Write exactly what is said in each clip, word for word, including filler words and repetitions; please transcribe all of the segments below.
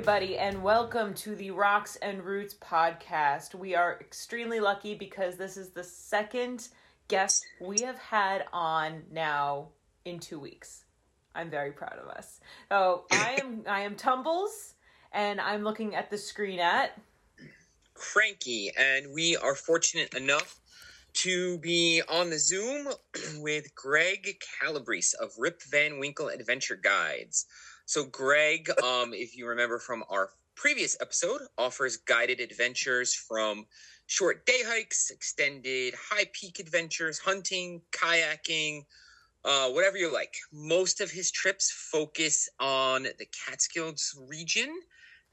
everybody, and welcome to the Rocks and Roots podcast. We are extremely lucky because this is the second guest we have had on now in two weeks. I'm very proud of us. So I am I am Tumbles, and I'm looking at the screen at Cranky, and we are fortunate enough to be on the Zoom with Greg Calabrese of Rip Van Winkle Adventure Guides. So Greg, um, if you remember from our previous episode, offers guided adventures from short day hikes, extended high peak adventures, hunting, kayaking, Uh, whatever you like. Most of his trips focus on the Catskills region.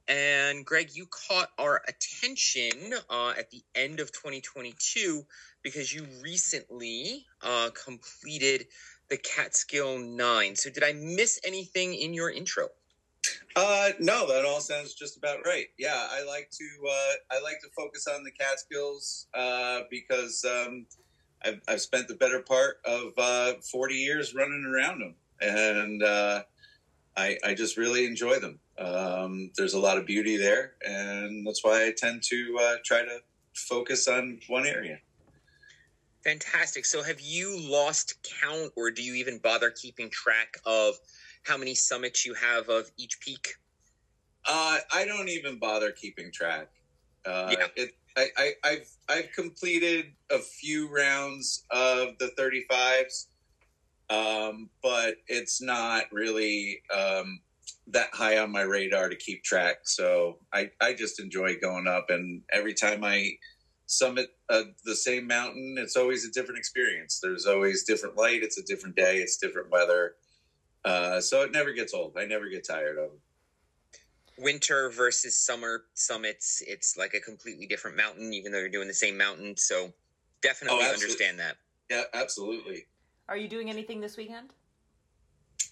And Greg, you caught our attention uh, at the end of twenty twenty-two because you recently uh, completed the Catskill Nine. So did I miss anything in your intro? Uh, no, that all sounds just about right. Yeah, I like to uh, I like to focus on the Catskills uh, because um, I've, I've spent the better part of uh, forty years running around them, and uh, I, I just really enjoy them. Um, there's a lot of beauty there, and that's why I tend to uh, try to focus on one area. Fantastic. So have you lost count, or do you even bother keeping track of how many summits you have of each peak? Uh, I don't even bother keeping track. Uh, yeah. It, I, I, I've I've completed a few rounds of the thirty-fives, um, but it's not really um, that high on my radar to keep track. So I, I just enjoy going up, and every time I summit uh, the same mountain, it's always a different experience. There's always different light. It's a different day. It's different weather. Uh, so it never gets old. I never get tired of it. Winter versus summer summits, it's like a completely different mountain, even though you're doing the same mountain. So definitely oh, understand that. Yeah, absolutely. Are you doing anything this weekend?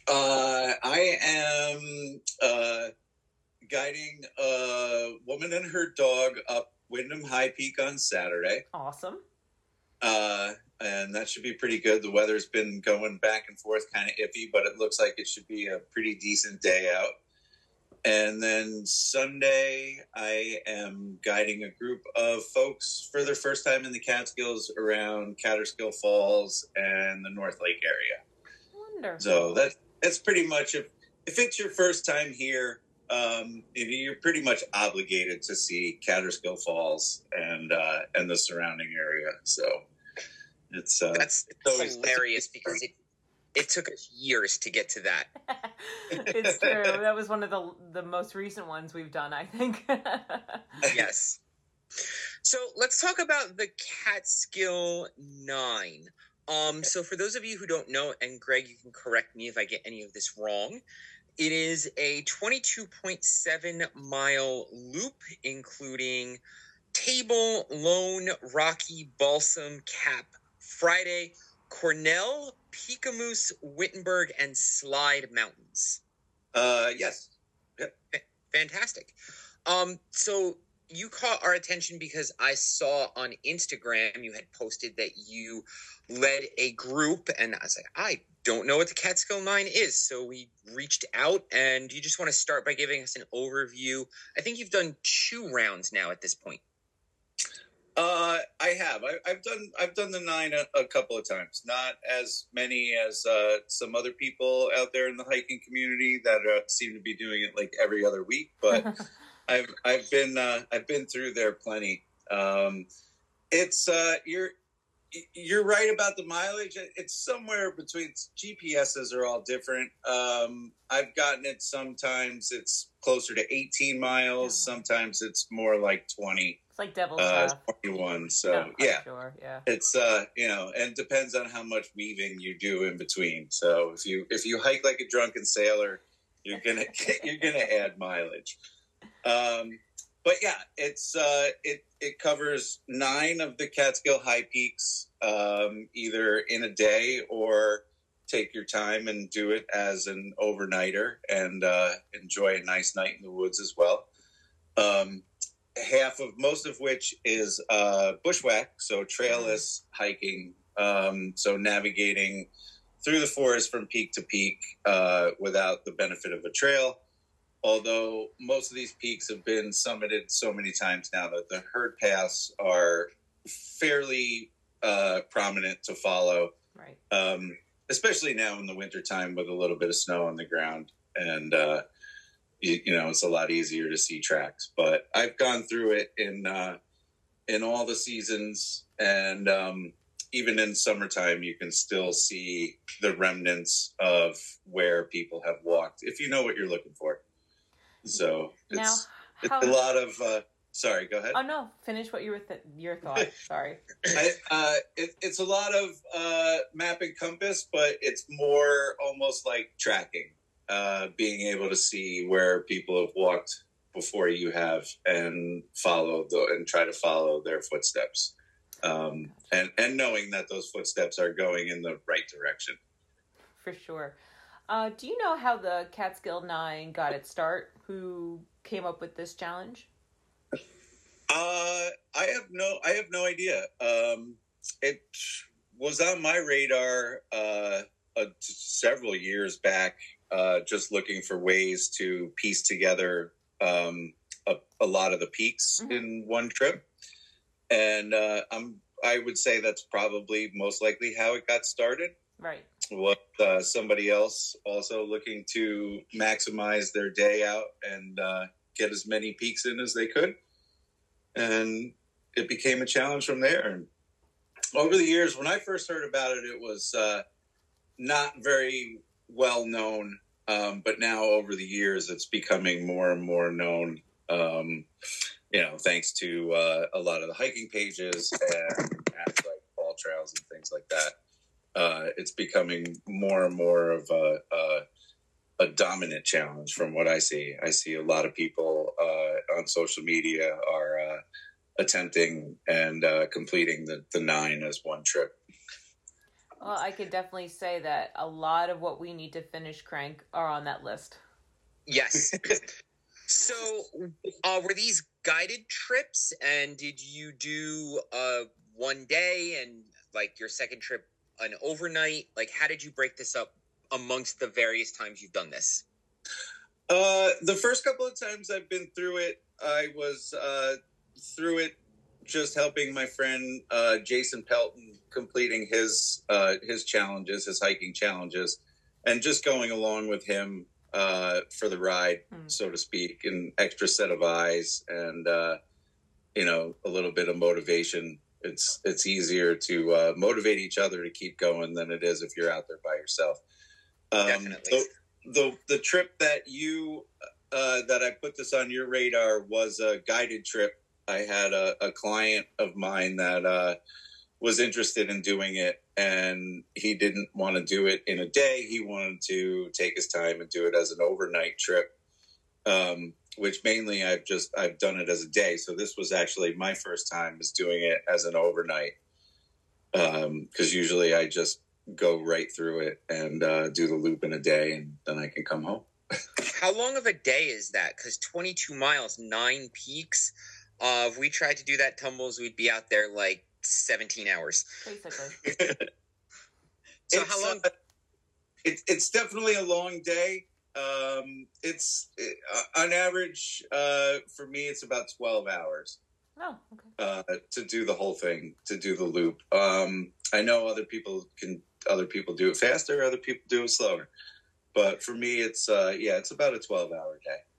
Uh, I am uh, guiding a woman and her dog up Wyndham High Peak on Saturday. Awesome. Uh, and that should be pretty good. The weather's been going back and forth, kind of iffy, but it looks like it should be a pretty decent day out. And then Sunday, I am guiding a group of folks for their first time in the Catskills around Kaaterskill Falls and the North Lake area. Wonderful. So that that's pretty much, if, if it's your first time here, um, you're pretty much obligated to see Kaaterskill Falls and uh, and the surrounding area. So it's uh, that's it's always hilarious because it. It took us years to get to that. It's true. That was one of the the most recent ones we've done, I think. Yes. So let's talk about the Catskill Nine. Um, so for those of you who don't know, and Greg, you can correct me if I get any of this wrong, it is a twenty-two point seven mile loop, including Table, Lone, Rocky, Balsam, Cap, Friday, Cornell, Peekamoose, Wittenberg, and Slide mountains. Uh, yes. Yep. F- fantastic. Um, so you caught our attention because I saw on Instagram you had posted that you led a group, and I was like, I don't know what the Catskill Nine is. So we reached out, and you just want to start by giving us an overview. I think you've done two rounds now at this point. Uh, I have. I, I've done. I've done the nine a, a couple of times. Not as many as uh, some other people out there in the hiking community that uh, seem to be doing it like every other week. But I've I've been uh, I've been through there plenty. Um, it's uh, you're you're right about the mileage. It's somewhere between G P S's are all different. Um, I've gotten it. Sometimes it's closer to eighteen miles. Sometimes it's more like twenty. It's like Devil's Path. Uh, twenty-one, so no, yeah. Sure, yeah. It's, uh, you know, and depends on how much weaving you do in between. So if you if you hike like a drunken sailor, you're gonna you're gonna add mileage. Um, but yeah, it's uh, it it covers nine of the Catskill High Peaks, um, either in a day or take your time and do it as an overnighter and uh, enjoy a nice night in the woods as well. Um, Half of most of which is uh, bushwhack, so trailless hiking, um, so navigating through the forest from peak to peak uh, without the benefit of a trail. although most of these peaks have been summited so many times now that the herd paths are fairly uh, prominent to follow. Right. Um, especially now in the wintertime with a little bit of snow on the ground. And, uh, you, you know, it's a lot easier to see tracks. But I've gone through it in uh, in all the seasons. And um, even in summertime, you can still see the remnants of where people have walked, if you know what you're looking for. So it's, now, how... it's a lot of... Uh, Sorry, go ahead. Oh, no. Finish what you were th- your thought. Sorry. I, uh, it, it's a lot of uh, map and compass, but it's more almost like tracking, uh, being able to see where people have walked before you have and follow the, and try to follow their footsteps. Um, and, and knowing that those footsteps are going in the right direction. For sure. Uh, do you know how the Catskill Nine got its start? Who came up with this challenge? Uh, I have no, I have no idea. Um, it was on my radar, uh, uh, several years back, uh, just looking for ways to piece together, um, a, a lot of the peaks mm-hmm. in one trip. And, uh, I'm, I would say that's probably most likely how it got started. Right. What, uh, somebody else also looking to maximize their day out and, uh, get as many peaks in as they could. And it became a challenge from there. And over the years, when I first heard about it, it was uh, not very well known. Um, but now over the years, it's becoming more and more known, um, you know, thanks to uh, a lot of the hiking pages and apps like AllTrails and things like that. Uh, it's becoming more and more of a, a a dominant challenge from what I see. I see a lot of people uh, on social media are uh, attempting and uh, completing the, the nine as one trip. Well, I could definitely say that a lot of what we need to finish, Crank, are on that list. Yes. So uh, were these guided trips, and did you do uh, one day and like your second trip an overnight? Like, how did you break this up amongst the various times you've done this? Uh, the first couple of times I've been through it, I was uh, through it just helping my friend uh, Jason Pelton completing his uh, his challenges, his hiking challenges, and just going along with him uh, for the ride, mm. so to speak, an extra set of eyes and, uh, you know, a little bit of motivation. It's, it's easier to uh, motivate each other to keep going than it is if you're out there by yourself. Um, the, the the trip that you uh, that I put this on your radar was a guided trip. I had a, a client of mine that uh, was interested in doing it, and he didn't want to do it in a day. He wanted to take his time and do it as an overnight trip, um, which mainly I've just I've done it as a day. So this was actually my first time is doing it as an overnight, because um, usually I just go right through it and uh, do the loop in a day, and then I can come home. How long of a day is that? Because twenty-two miles, nine peaks. Uh, if we tried to do that Tumbles, we'd be out there like seventeen hours. Basically. So it's, how long? Uh, it, it's definitely a long day. Um, it's it, uh, on average uh, for me, it's about twelve hours. Oh, okay. Uh, to do the whole thing, to do the loop. Um, I know other people can. Other people do it faster. Other people do it slower. But for me, it's uh, yeah, it's about a twelve-hour day.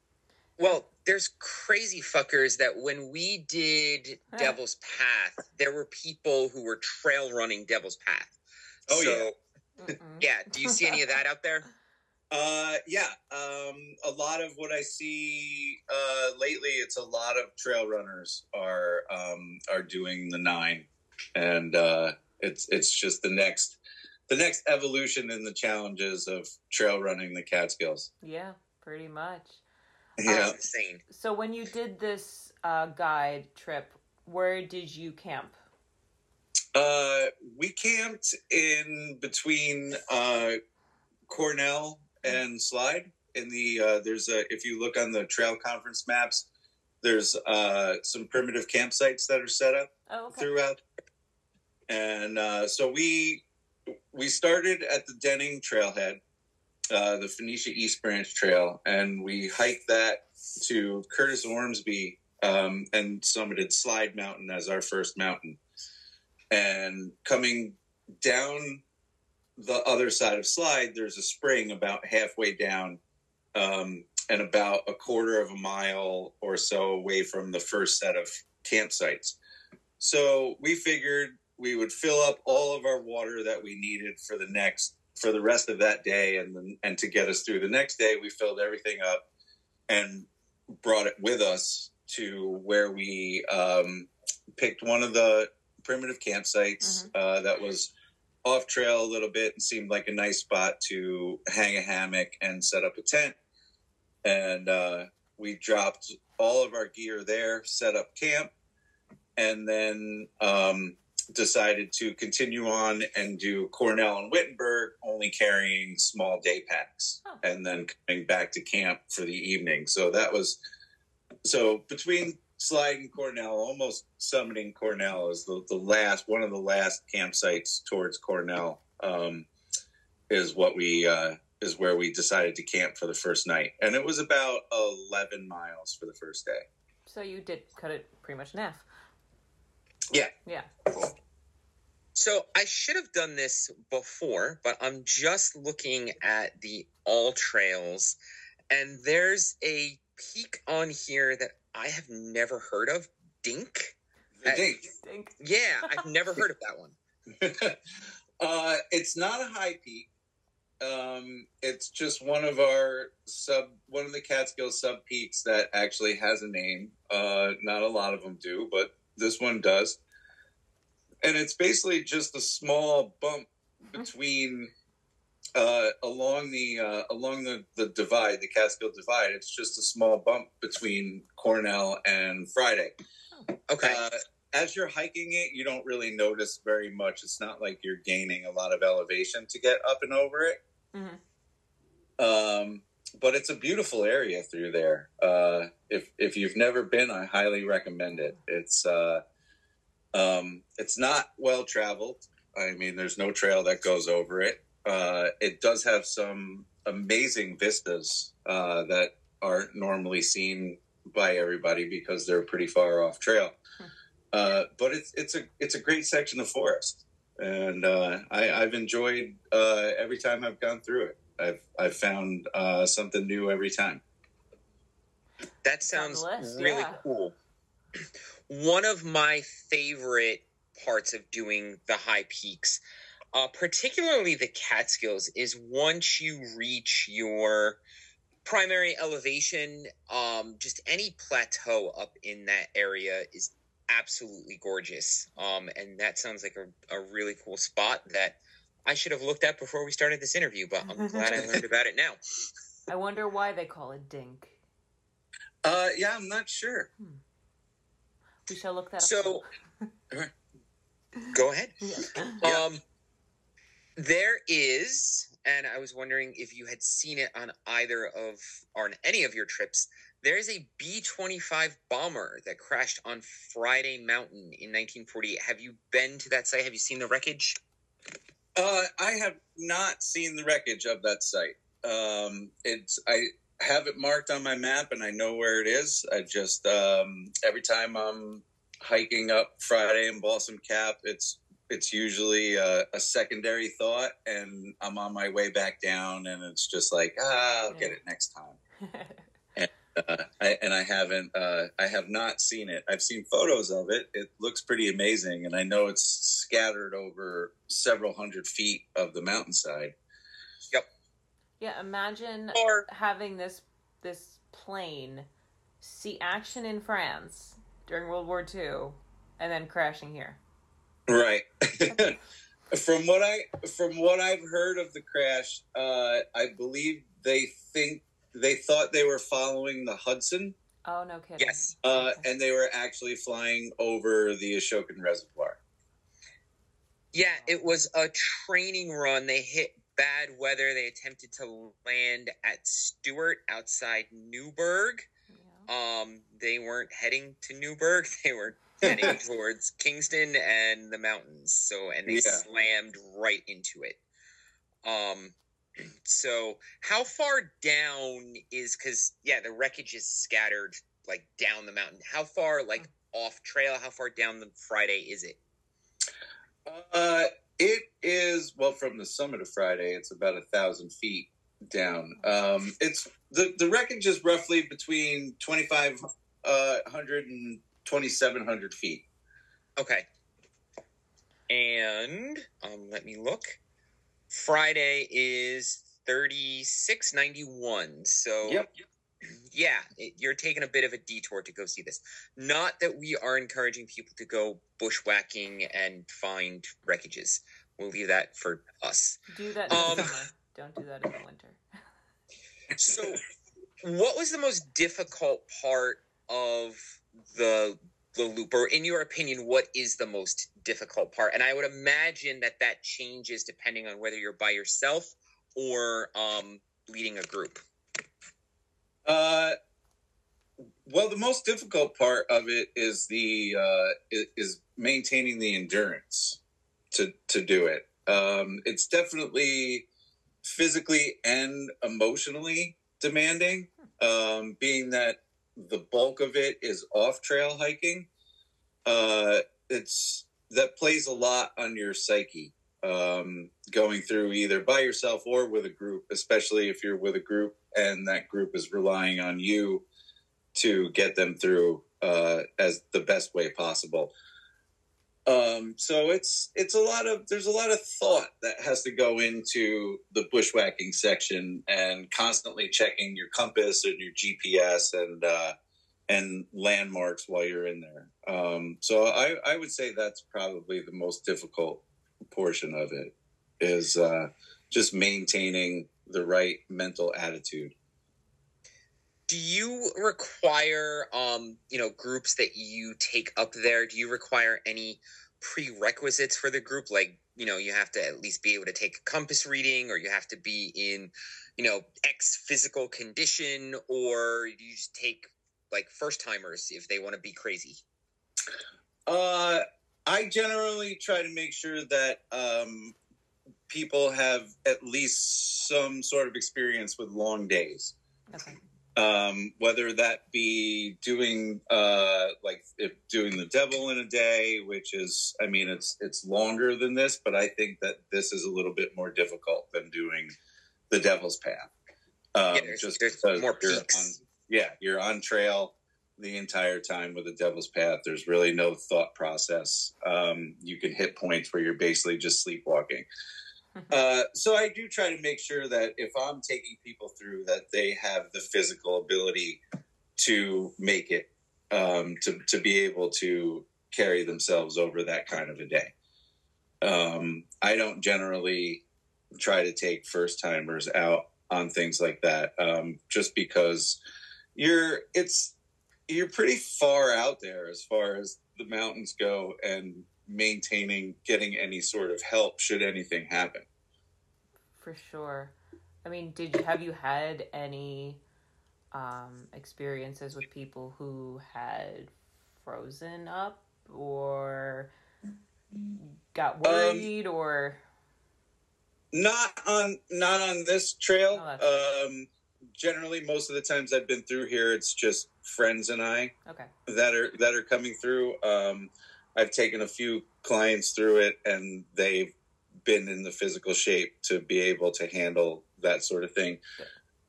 Well, there's crazy fuckers that when we did huh. Devil's Path, there were people who were trail running Devil's Path. Oh so, yeah, yeah. Do you see any of that out there? Uh, yeah. Um, a lot of what I see uh, lately, it's a lot of trail runners are um, are doing the nine, and uh, it's it's just the next. The next evolution in the challenges of trail running the Catskills. Yeah, pretty much. Yeah. Um, insane. So when you did this uh, guide trip, where did you camp? Uh, we camped in between uh, Cornell and Slide. In the uh, there's a if you look on the trail conference maps, there's uh, some primitive campsites that are set up oh, okay. throughout, and uh, so we. We started at the Denning Trailhead, uh, the Phoenicia East Branch Trail, and we hiked that to Curtis Ormsby um, and summited Slide Mountain as our first mountain. And coming down the other side of Slide, there's a spring about halfway down um, and about a quarter of a mile or so away from the first set of campsites. So we figured we would fill up all of our water that we needed for the next, for the rest of that day. And then, and to get us through the next day, we filled everything up and brought it with us to where we um, picked one of the primitive campsites mm-hmm. uh, that was off trail a little bit and seemed like a nice spot to hang a hammock and set up a tent. And uh, we dropped all of our gear there, set up camp, and then um, decided to continue on and do Cornell and Wittenberg, only carrying small day packs, oh. and then coming back to camp for the evening. So that was, so between Slide and Cornell, almost summiting Cornell is the, the last, one of the last campsites towards Cornell um, is what we, uh, is where we decided to camp for the first night. And it was about eleven miles for the first day. So you did cut it pretty much in half. Yeah. Yeah. Cool. So I should have done this before, but I'm just looking at the AllTrails, and there's a peak on here that I have never heard of. Dink? At, Dink. Dink. Yeah, I've never heard of that one. uh, it's not a high peak. Um, it's just one of our sub, one of the Catskill sub peaks that actually has a name. Uh, not a lot of them do, but this one does. And it's basically just a small bump between uh, along the uh, along the, the divide, the Catskill Divide. It's just a small bump between Cornell and Friday. Oh, okay. Uh, as you're hiking it, you don't really notice very much. It's not like you're gaining a lot of elevation to get up and over it. Mm-hmm. Um, but it's a beautiful area through there. Uh, if if you've never been, I highly recommend it. It's uh, um, it's not well traveled. I mean, there's no trail that goes over it. Uh, it does have some amazing vistas uh, that aren't normally seen by everybody because they're pretty far off trail. Uh, but it's it's a it's a great section of forest, and uh, I, I've enjoyed uh, every time I've gone through it. I've I've found uh, something new every time. That sounds List, really yeah. cool. One of my favorite parts of doing the high peaks, uh, particularly the Catskills, is once you reach your primary elevation, um, just any plateau up in that area is absolutely gorgeous. Um, and that sounds like a, a really cool spot that I should have looked at before we started this interview, but I'm glad I learned about it now. I wonder why they call it Dink. Uh, yeah, I'm not sure. Hmm. We shall look that so, up. So, go ahead. Yeah. Um, there is, and I was wondering if you had seen it on either of, or on any of your trips, there is a B twenty-five bomber that crashed on Friday Mountain in nineteen forty-eight. Have you been to that site? Have you seen the wreckage? Uh, I have not seen the wreckage of that site. Um, it's I have it marked on my map, and I know where it is. I just um, every time I'm hiking up Friday in Balsam Cap, it's it's usually a, a secondary thought, and I'm on my way back down, and it's just like ah, I'll yeah. get it next time. and, uh, I, and I haven't, uh, I have not seen it. I've seen photos of it. It looks pretty amazing, and I know it's scattered over several hundred feet of the mountainside. Yep. Yeah, imagine or, having this this plane see action in France during World War Two and then crashing here. Right. from what I from what I've heard of the crash, uh, I believe they think they thought they were following the Hudson. Oh, no kidding. Yes. Uh, okay. And they were actually flying over the Ashokan Reservoir. Yeah, it was a training run. They hit bad weather. They attempted to land at Stewart outside Newburgh. Yeah. Um, they weren't heading to Newburgh. They were heading towards Kingston and the mountains. So, and they yeah. slammed right into it. Um, So how far down is, because, yeah, the wreckage is scattered, like, down the mountain. How far, like, off trail, how far down the Friday is it? Uh, it is, well, from the summit of Friday, it's about a thousand feet down. Um, it's, the, the wreckage is roughly between twenty-five hundred and twenty-seven hundred feet. Okay. And, um, let me look. Friday is thirty-six ninety-one, so yep. yeah, it, you're taking a bit of a detour to go see this. Not that we are encouraging people to go bushwhacking and find wreckages. We'll leave that for us. Do that in um, the summer. Don't do that in the winter. So what was the most difficult part of the the loop, or in your opinion, what is the most difficult part? And I would imagine that that changes depending on whether you're by yourself or um, leading a group. Uh, well, the most difficult part of it is the uh, is maintaining the endurance to to do it. Um, it's definitely physically and emotionally demanding, um, being that the bulk of it is off-trail hiking. Uh, it's that plays a lot on your psyche, um, going through either by yourself or with a group, especially if you're with a group and that group is relying on you to get them through uh, as the best way possible. Um, so it's it's a lot of there's a lot of thought that has to go into the bushwhacking section, and constantly checking your compass and your G P S and uh, and landmarks while you're in there. Um, so I, I would say that's probably the most difficult portion of it, is uh, just maintaining the right mental attitude. Do you require, um, you know, groups that you take up there, do you require any prerequisites for the group? Like, you know, you have to at least be able to take a compass reading, or you have to be in, you know, X physical condition, or do you just take, like, first-timers if they want to be crazy? Uh, I generally try to make sure that um, people have at least some sort of experience with long days. Okay. Um, whether that be doing, uh, like if doing the Devil in a Day, which is, I mean, it's, it's longer than this, but I think that this is a little bit more difficult than doing the Devil's Path. Um, yeah, there's, just there's more peaks. On, yeah. You're on trail the entire time with the Devil's Path. There's really no thought process. Um, you can hit points where you're basically just sleepwalking. Uh, so I do try to make sure that if I'm taking people through, that they have the physical ability to make it, um, to, to be able to carry themselves over that kind of a day. Um, I don't generally try to take first timers out on things like that. Um, just because you're, it's, you're pretty far out there as far as the mountains go, and maintaining getting any sort of help should anything happen. For sure. I mean, did you have you had any um experiences with people who had frozen up or got worried? um, or not on not on this trail. Oh, um generally most of the times I've been through here, it's just friends and I okay that are that are coming through. um I've taken a few clients through it, and they've been in the physical shape to be able to handle that sort of thing.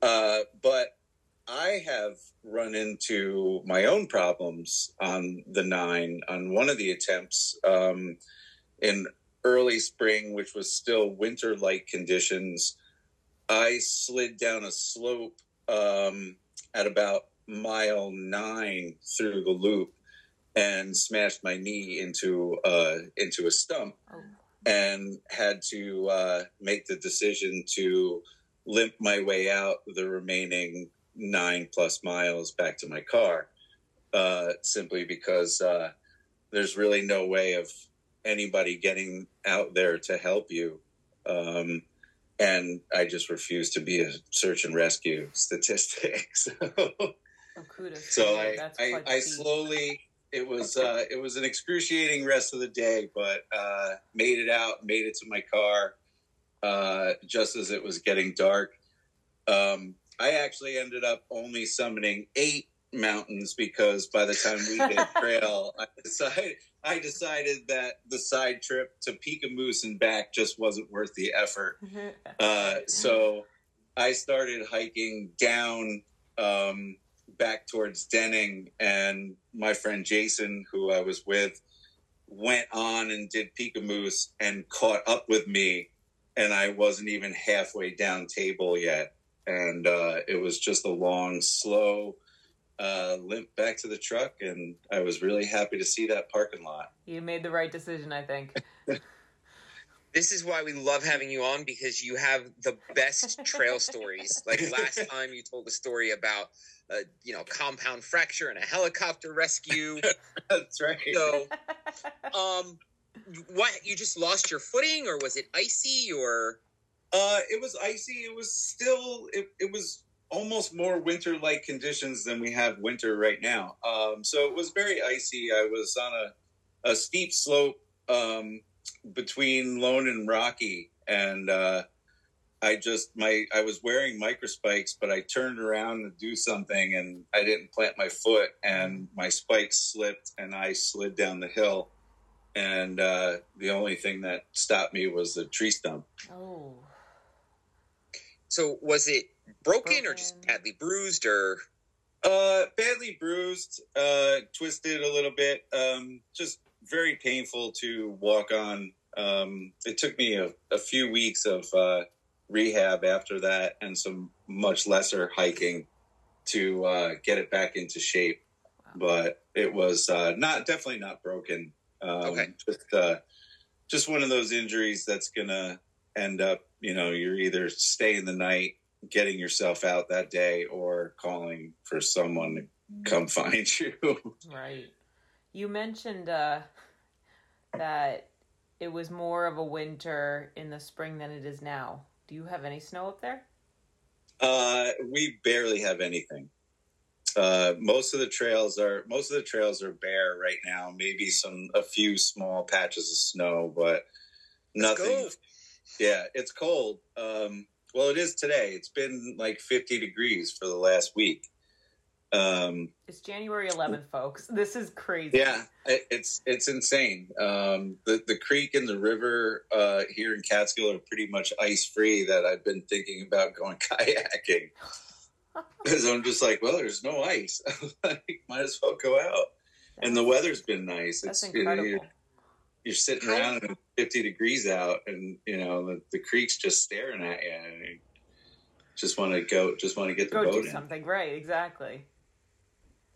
Uh, but I have run into my own problems on the nine on one of the attempts um, in early spring, which was still winter-like conditions. I slid down a slope um, at about mile nine through the loop, and smashed my knee into uh, into a stump, and had to uh, make the decision to limp my way out the remaining nine plus miles back to my car, uh, simply because uh, there's really no way of anybody getting out there to help you. Um, and I just refuse to be a search and rescue statistic. So, oh, kudos. So yeah, I, that's I, I slowly... It was uh, it was an excruciating rest of the day, but uh, made it out, made it to my car, uh, just as it was getting dark. Um, I actually ended up only summoning eight mountains because by the time we did trail, I decided I decided that the side trip to Peekamoose and back just wasn't worth the effort. Uh, so I started hiking down um, back towards Denning, and my friend Jason, who I was with, went on and did Peekamoose and caught up with me, and I wasn't even halfway down Table yet. And uh, it was just a long, slow uh, limp back to the truck, and I was really happy to see that parking lot. You made the right decision, I think. This is why we love having you on, because you have the best trail stories. Like last time you told a story about, uh, you know, compound fracture and a helicopter rescue. That's right. So, um, what, you just lost your footing, or was it icy, or? Uh, it was icy. It was still, it, it was almost more winter-like conditions than we have winter right now. Um, so it was very icy. I was on a, a steep slope, um, between Lone and Rocky, and uh I just my I was wearing microspikes, but I turned around to do something and I didn't plant my foot, and my spikes slipped and I slid down the hill, and uh the only thing that stopped me was the tree stump. Oh. So was it broken, broken. or just badly bruised, or uh badly bruised, uh twisted a little bit, um just very painful to walk on. Um, it took me a, a few weeks of uh, rehab after that and some much lesser hiking to uh, get it back into shape. Wow. But it was uh, not definitely not broken. Um, okay. Just, uh, just one of those injuries that's going to end up, you know, you're either staying the night, getting yourself out that day, or calling for someone to come find you. Right. You mentioned uh, that it was more of a winter in the spring than it is now. Do you have any snow up there? Uh, we barely have anything. Uh, most of the trails are most of the trails are bare right now. Maybe some a few small patches of snow, but nothing. Yeah, it's cold. Um, well, it is today. It's been like fifty degrees for the last week. Um, it's January eleventh, folks. This is crazy. Yeah, it, it's it's insane. Um, the the creek and the river uh, here in Catskill are pretty much ice free. That I've been thinking about going kayaking because I'm just like, well, there's no ice. Like, might as well go out. That's, and the weather's been nice. That's it's incredible. You're, you're sitting around and fifty degrees out, and you know the, the creek's just staring at you. I mean, just want to go. Just want to get the go boat do in. Something right, exactly.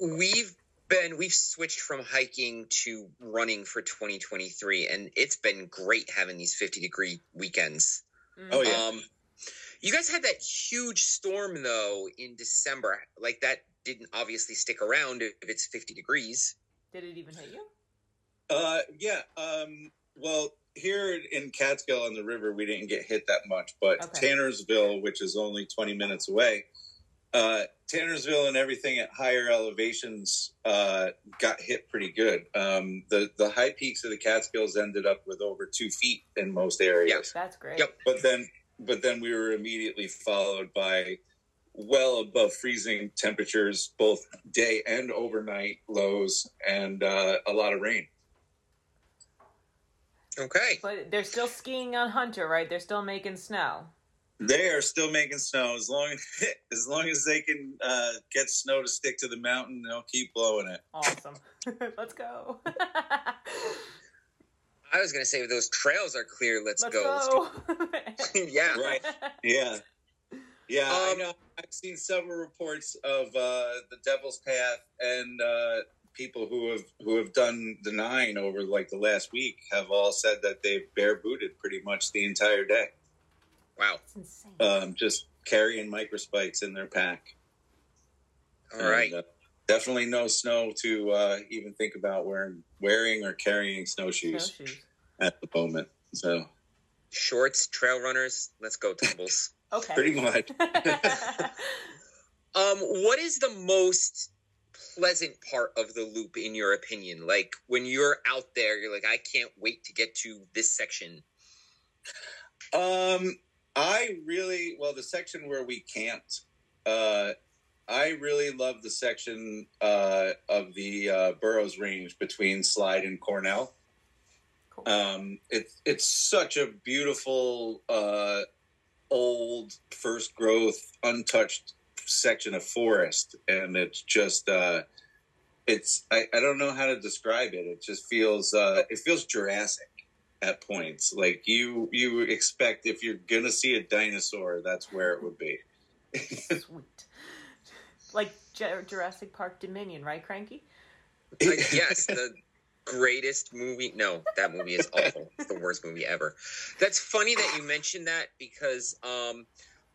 We've been, we've switched from hiking to running for twenty twenty-three, and it's been great having these fifty degree weekends. Mm. Oh, yeah. Um, you guys had that huge storm though in December. Like that didn't obviously stick around if it's fifty degrees. Did it even hit you? Uh, yeah. Um, well, here in Catskill on the river, we didn't get hit that much, but okay. Tannersville, which is only twenty minutes away, Uh, Tannersville and everything at higher elevations uh, got hit pretty good. Um, the, the high peaks of the Catskills ended up with over two feet in most areas. Yep. That's great. Yep. But then, but then we were immediately followed by well above freezing temperatures, both day and overnight lows, and uh, a lot of rain. Okay. But they're still skiing on Hunter, right? They're still making snow. They are still making snow. As long as, as long as they can uh, get snow to stick to the mountain, they'll keep blowing it. Awesome. Let's go. I was going to say, if those trails are clear, let's, let's go. go. Let's go. Yeah. Right. Yeah. Yeah. Um, I know. I've seen several reports of uh, the Devil's Path, and uh, people who have, who have done the nine over like the last week have all said that they've bare-booted pretty much the entire day. Wow. Um, just carrying microspikes in their pack. All and, right. Uh, definitely no snow to uh, even think about wearing wearing or carrying snowshoes, snowshoes at the moment. So shorts, trail runners, let's go, Tumbles. Okay. Pretty much. um, what is the most pleasant part of the loop in your opinion? Like when you're out there, you're like, I can't wait to get to this section. Um, I really, well, the section where we camped, uh, I really love the section uh, of the uh, Burroughs Range between Slide and Cornell. Cool. Um, it's it's such a beautiful, uh, old, first growth, untouched section of forest, and it's just uh, it's I, I don't know how to describe it. It just feels uh, it feels Jurassic at points. Like you you expect if you're gonna see a dinosaur, that's where it would be. Sweet. Like Jurassic Park Dominion, right, Cranky? Like, yes, the greatest movie. No, that movie is awful. It's the worst movie ever. That's funny that you mentioned that because um,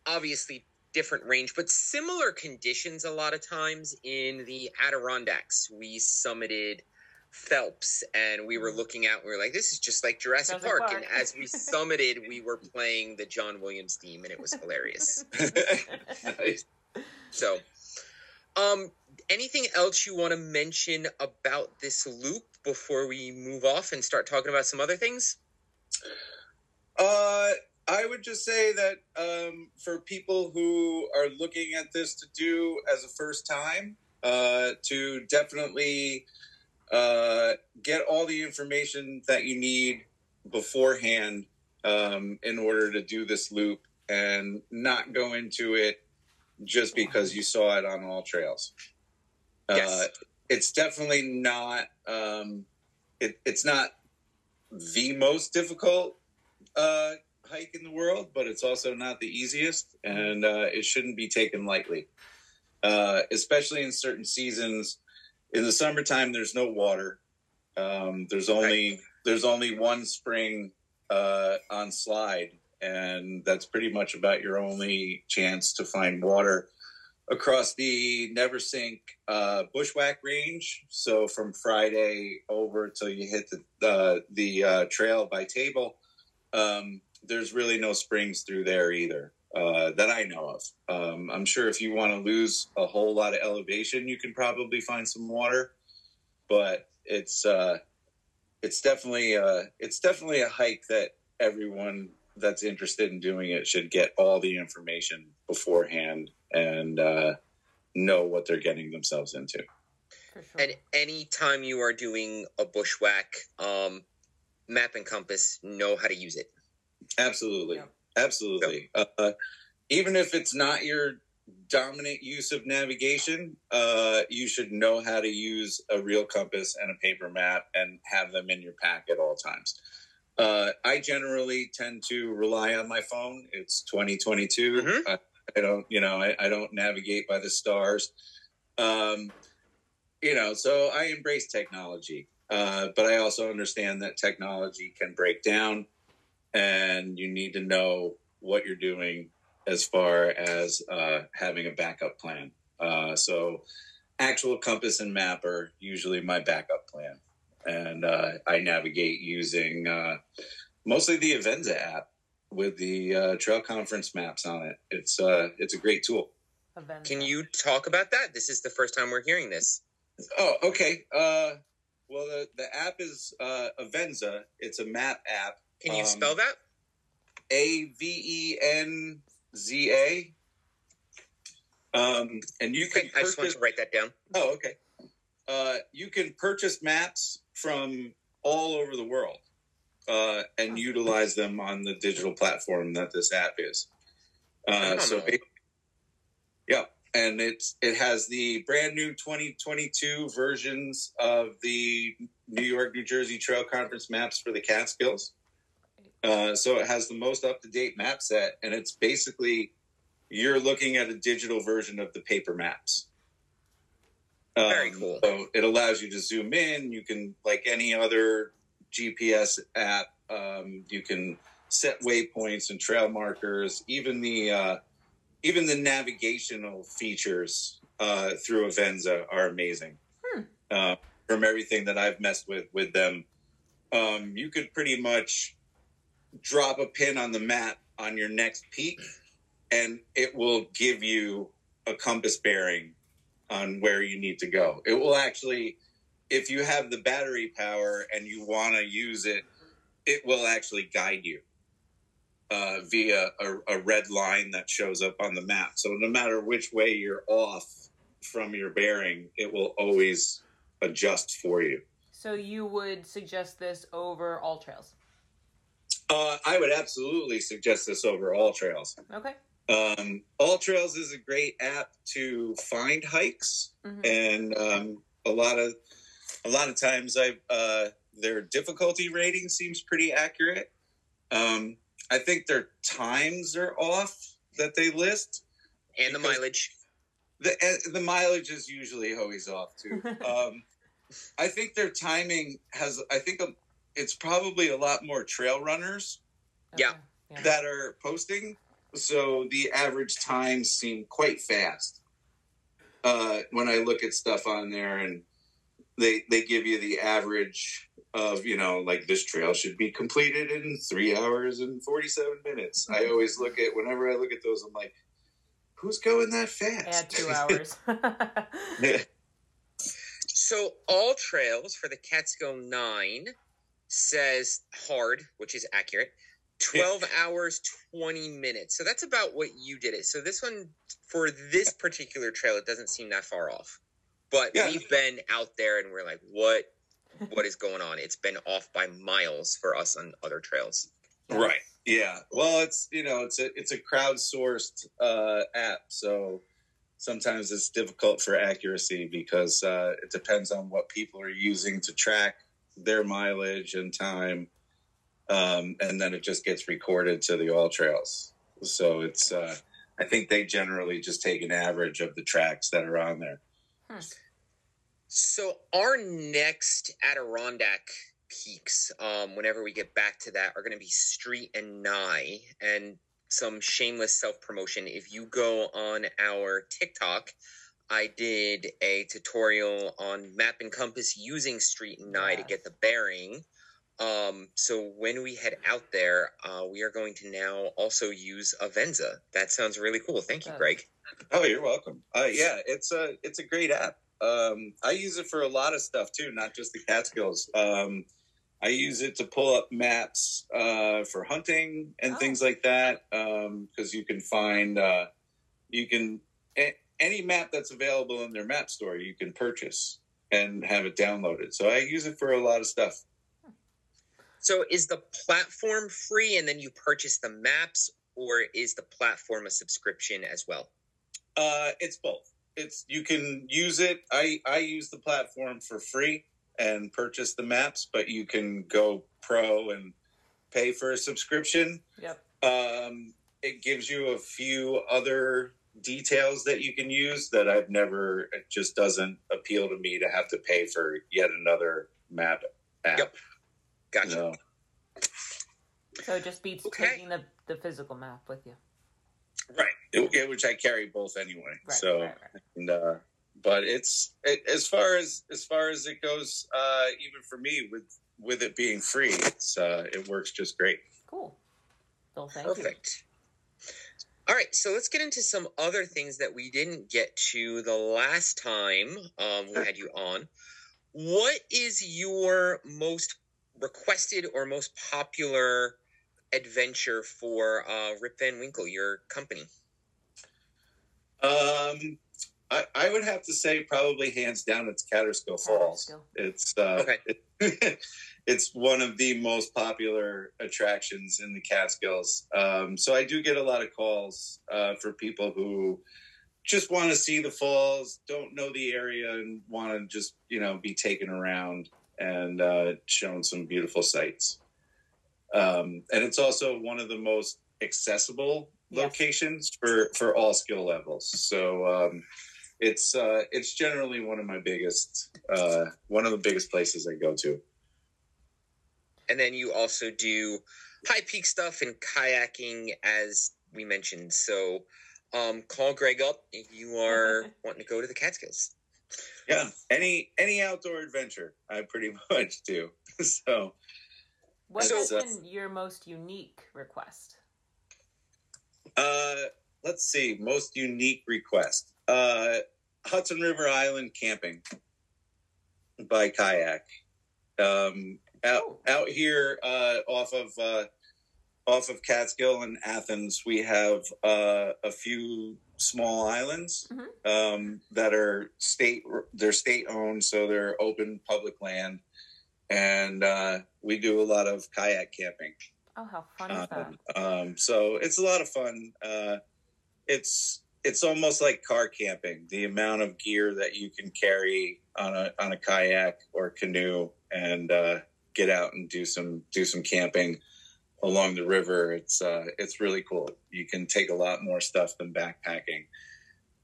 obviously different range, but similar conditions a lot of times in the Adirondacks. We summited Phelps and we were looking out and we were like, this is just like Jurassic Park. Park. And as we summited, we were playing the John Williams theme and it was hilarious. Nice. So... Um, anything else you want to mention about this loop before we move off and start talking about some other things? Uh, I would just say that um, for people who are looking at this to do as a first time, uh, to definitely uh, get all the information that you need beforehand um, in order to do this loop and not go into it just because you saw it on AllTrails. Yes. Uh, it's definitely not, um, it, it's not the most difficult uh, hike in the world, but it's also not the easiest, and uh, it shouldn't be taken lightly, uh, especially in certain seasons. In the summertime, there's no water. Um, there's only, right. there's only one spring uh, on Slide. And that's pretty much about your only chance to find water across the Neversink uh, bushwhack range. So from Friday over till you hit the uh, the uh, trail by Table, um, there's really no springs through there either uh, that I know of. Um, I'm sure if you want to lose a whole lot of elevation, you can probably find some water, but it's uh, it's definitely uh, it's definitely a hike that everyone that's interested in doing it should get all the information beforehand and uh, know what they're getting themselves into. For sure. And any time you are doing a bushwhack, um, map and compass, know how to use it. Absolutely. Yeah. Absolutely. Yeah. Uh, even if it's not your dominant use of navigation, uh, you should know how to use a real compass and a paper map and have them in your pack at all times. Uh, I generally tend to rely on my phone. It's twenty twenty-two. Mm-hmm. I, I don't, you know, I, I don't navigate by the stars. Um, you know, so I embrace technology, uh, but I also understand that technology can break down and you need to know what you're doing as far as uh, having a backup plan. Uh, so actual compass and map are usually my backup plan. And uh, I navigate using uh, mostly the Avenza app with the uh, trail conference maps on it. It's uh, it's a great tool. Avenza. Can you talk about that? This is the first time we're hearing this. Oh, okay. Uh, well, the, the app is uh, Avenza. It's a map app. Can you um, spell that? A V E N Z A. Um, and you can. Okay, purchase... I just want to write that down. Oh, okay. Uh, you can purchase maps from all over the world uh, and utilize them on the digital platform that this app is. Uh, so, it, yeah, and it's it has the brand new twenty twenty-two versions of the New York, New Jersey Trail Conference maps for the Catskills. Uh, so it has the most up-to-date map set, and it's basically you're looking at a digital version of the paper maps. Um, Very cool. So it allows you to zoom in. You can, like any other G P S app, um, you can set waypoints and trail markers. Even the uh, even the navigational features uh, through Avenza are amazing. Hmm. Uh, from everything that I've messed with with them, um, you could pretty much drop a pin on the map on your next peak, and it will give you a compass bearing on where you need to go. It will actually, if you have the battery power and you want to use it, it will actually guide you. uh, via a, a red line that shows up on the map. So no matter which way you're off from your bearing, it will always adjust for you. So you would suggest this over AllTrails? Uh, I would absolutely suggest this over AllTrails. Okay. Um, AllTrails is a great app to find hikes, mm-hmm. and um, a lot of a lot of times I uh, their difficulty rating seems pretty accurate. Um, I think their times are off that they list, and the mileage. The the mileage is usually always off too. um, I think their timing has. I think a, it's probably a lot more trail runners, okay. yeah, yeah, that are posting. So the average times seem quite fast uh, when I look at stuff on there, and they they give you the average of, you know, like this trail should be completed in three hours and forty-seven minutes. I always look at, whenever I look at those, I'm like, who's going that fast? Add two hours. So AllTrails for the Catskill Nine says hard, which is accurate. twelve hours, twenty minutes. So that's about what you did it. So this one, for this particular trail, it doesn't seem that far off. But yeah. We've been out there and we're like, what, what is going on? It's been off by miles for us on other trails. Right. Yeah. Well, it's, you know, it's a, it's a crowdsourced uh, app. So sometimes it's difficult for accuracy because uh, it depends on what people are using to track their mileage and time. Um, and then it just gets recorded to the AllTrails. So it's, uh, I think they generally just take an average of the tracks that are on there. Hmm. So our next Adirondack peaks, um, whenever we get back to that, are going to be Street and Nye. And some shameless self-promotion. If you go on our TikTok, I did a tutorial on map and compass using Street and Nye, yeah, to get the bearing. Um, so when we head out there, uh, we are going to now also use Avenza. That sounds really cool. Thank you, Greg. Oh, you're welcome. Uh, yeah, it's a, it's a great app. Um, I use it for a lot of stuff too, not just the Catskills. Um, I use it to pull up maps, uh, for hunting and oh. things like that. Um, cause you can find, uh, you can, a- any map that's available in their map store, you can purchase and have it downloaded. So I use it for a lot of stuff. So is the platform free and then you purchase the maps, or is the platform a subscription as well? Uh, it's both. It's, you can use it. I, I use the platform for free and purchase the maps, but you can go pro and pay for a subscription. Yep. Um, it gives you a few other details that you can use that I've never, it just doesn't appeal to me to have to pay for yet another map app. Yep. Gotcha. No. So it just beats okay. taking the, the physical map with you. Right. It, which I carry both anyway. Right, so, right, right. And, uh, but it's, it, as far as, as far as it goes, uh, even for me with, with it being free, it's, uh, it works just great. Cool. Well, thank Perfect. You. All right. So let's get into some other things that we didn't get to the last time, um, we had you on. What is your most requested or most popular adventure for uh, Rip Van Winkle, your company? Um, I, I would have to say probably hands down it's Kaaterskill Falls. Kaaterskill. It's uh, okay. it, it's one of the most popular attractions in the Catskills. Um, so I do get a lot of calls uh, for people who just want to see the falls, don't know the area, and want to just, you know, be taken around and uh, shown some beautiful sights. Um, and it's also one of the most accessible yes. locations for, for all skill levels. So um, it's uh, it's generally one of my biggest, uh, one of the biggest places I go to. And then you also do high peak stuff and kayaking, as we mentioned. So um, call Greg up if you are mm-hmm. wanting to go to the Catskills. Yeah, any any outdoor adventure, I pretty much do. So, what has uh, been your most unique request? Uh, let's see, most unique request: uh, Hudson River Island camping by kayak. Um, out oh. out here uh, off of uh, off of Catskill and Athens, we have uh, a few small islands mm-hmm. um, that are state, they're state owned. So they're open public land. And uh, we do a lot of kayak camping. Oh, how fun is that? Um, um, so it's a lot of fun. Uh, it's, it's almost like car camping. The amount of gear that you can carry on a, on a kayak or canoe and uh, get out and do some, do some camping along the river. It's uh, it's really cool. You can take a lot more stuff than backpacking,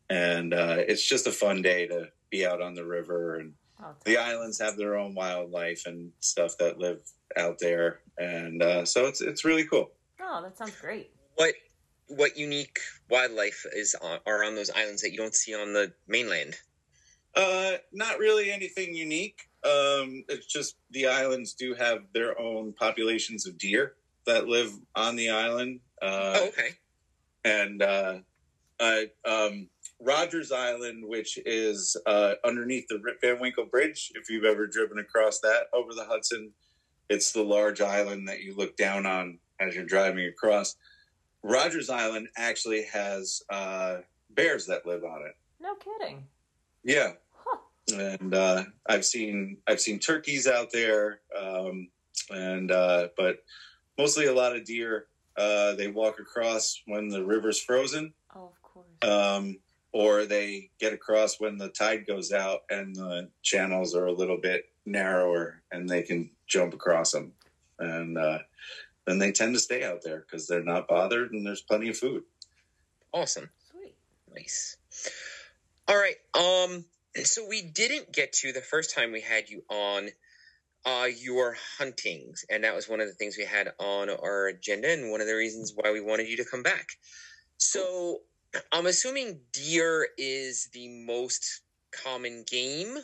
and uh, it's just a fun day to be out on the river. And okay. the islands have their own wildlife and stuff that live out there, and uh, so it's it's really cool. Oh, that sounds great. What what unique wildlife is on, are on those islands that you don't see on the mainland? Uh, not really anything unique. Um, it's just the islands do have their own populations of deer that live on the island. Uh, oh, okay. And uh, uh, um, Rogers Island, which is uh, underneath the Rip Van Winkle Bridge, if you've ever driven across that over the Hudson, it's the large island that you look down on as you're driving across. Rogers Island actually has uh, bears that live on it. No kidding. Yeah. Huh. And uh, I've seen I've seen turkeys out there, um, and uh, but. Mostly a lot of deer. Uh, they walk across when the river's frozen. Oh, of course. Um, or they get across when the tide goes out and the channels are a little bit narrower and they can jump across them. And uh, then they tend to stay out there because they're not bothered and there's plenty of food. Awesome. Sweet. Nice. All right. Um, so we didn't get to the first time we had you on Uh, your huntings, and that was one of the things we had on our agenda and one of the reasons why we wanted you to come back. So I'm assuming deer is the most common game,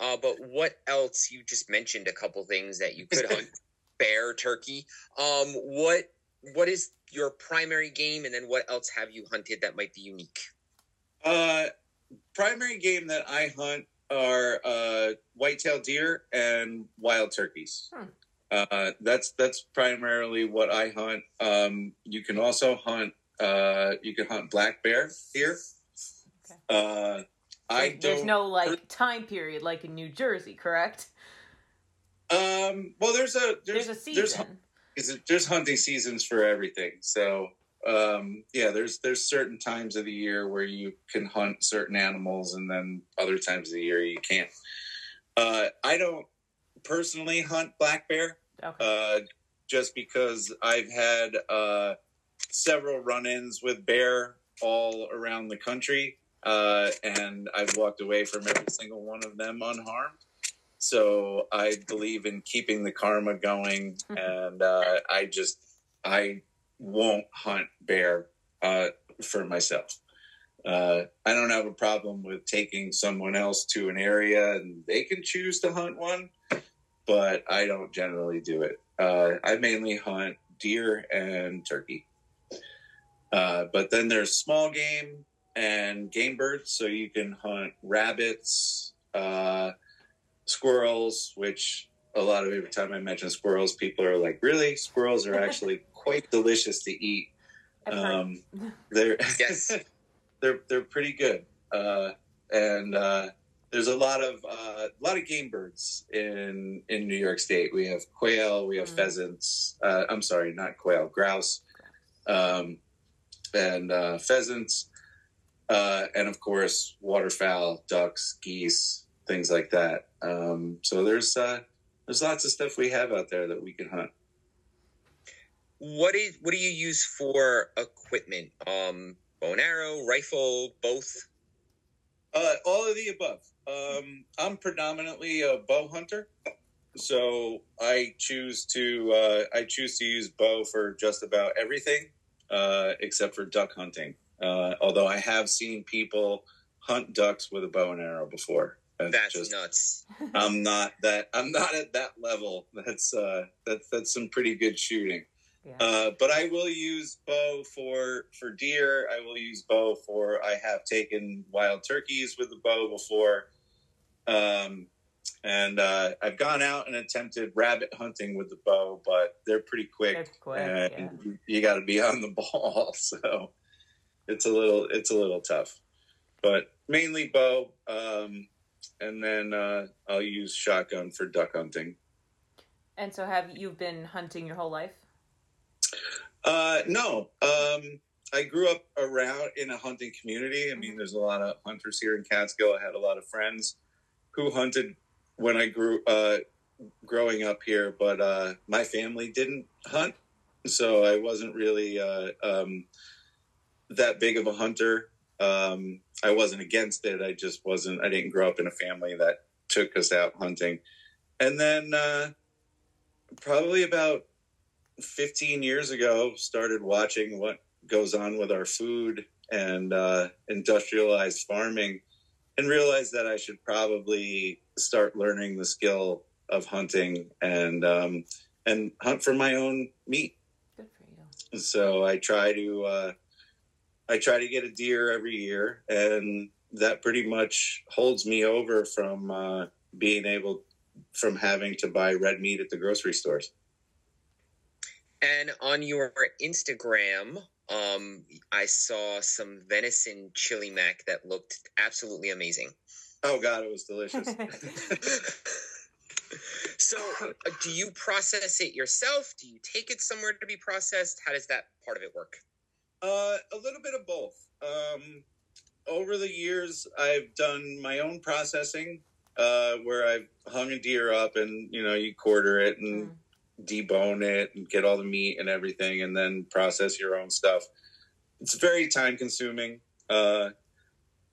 uh, but what else? You just mentioned a couple things that you could hunt. Bear, turkey. Um, what what is your primary game, and then what else have you hunted that might be unique? Uh, primary game that I hunt are uh white-tailed deer and wild turkeys. Hmm. uh that's that's primarily what I hunt. Um you can also hunt uh you can hunt black bear here. Okay. uh I there's, don't there's no like time period like in New Jersey, correct? Um well, there's a there's, there's a season there's, there's hunting seasons for everything, so Um, yeah, there's there's certain times of the year where you can hunt certain animals, and then other times of the year you can't. Uh, I don't personally hunt black bear, okay. uh, just because I've had uh, several run-ins with bear all around the country, uh, and I've walked away from every single one of them unharmed. So I believe in keeping the karma going, and uh, I just I. won't hunt bear uh for myself. uh I don't have a problem with taking someone else to an area and they can choose to hunt one, but I don't generally do it. uh I mainly hunt deer and turkey, uh but then there's small game and game birds, so you can hunt rabbits, uh squirrels, which a lot of every time I mention squirrels, people are like, really? Squirrels are actually quite delicious to eat. Um, they're yes, they're they're pretty good, uh, and uh, there's a lot of uh, a lot of game birds in in New York State. We have quail, we have mm. pheasants. Uh, I'm sorry, not quail, grouse, um, and uh, pheasants, uh, and of course waterfowl, ducks, geese, things like that. Um, so there's uh, there's lots of stuff we have out there that we can hunt. What is what do you use for equipment? Um, bow and arrow, rifle, both? Uh, all of the above. Um, I'm predominantly a bow hunter, so I choose to uh, I choose to use bow for just about everything, uh, except for duck hunting. Uh, although I have seen people hunt ducks with a bow and arrow before. That's, that's just nuts. I'm not that. I'm not at that level. That's uh, that's that's some pretty good shooting. Yeah. Uh, but I will use bow for, for deer. I will use bow for, I have taken wild turkeys with the bow before. Um, And uh, I've gone out and attempted rabbit hunting with the bow, but they're pretty quick. It's quick and yeah. you got to be on the ball. So it's a little, it's a little tough, but mainly bow. Um, and then uh, I'll use shotgun for duck hunting. And so have you been hunting your whole life? Uh, no. Um, I grew up around in a hunting community. I mean, mm-hmm. there's a lot of hunters here in Catskill. I had a lot of friends who hunted when I grew uh, growing up here, but uh, my family didn't hunt. So I wasn't really uh, um, that big of a hunter. Um, I wasn't against it. I just wasn't, I didn't grow up in a family that took us out hunting. And then uh, probably about fifteen years ago, started watching what goes on with our food and uh, industrialized farming, and realized that I should probably start learning the skill of hunting and um, and hunt for my own meat. Good for you. So I try to uh, I try to get a deer every year, and that pretty much holds me over from uh, being able from having to buy red meat at the grocery stores. And on your Instagram, um, I saw some venison chili mac that looked absolutely amazing. Oh, God, it was delicious. So uh, do you process it yourself? Do you take it somewhere to be processed? How does that part of it work? Uh, a little bit of both. Um, over the years, I've done my own processing uh, where I've hung a deer up and, you know, you quarter it and mm. debone it and get all the meat and everything and then process your own stuff. It's very time consuming. Uh,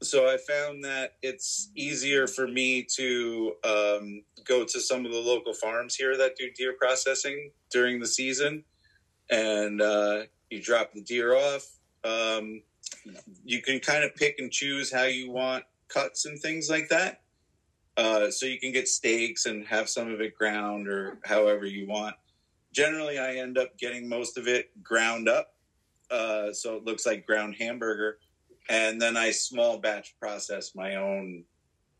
so I found that it's easier for me to um, go to some of the local farms here that do deer processing during the season. And uh, you drop the deer off. Um, you can kind of pick and choose how you want cuts and things like that. Uh, so you can get steaks and have some of it ground or however you want. Generally, I end up getting most of it ground up. Uh, so it looks like ground hamburger. And then I small batch process my own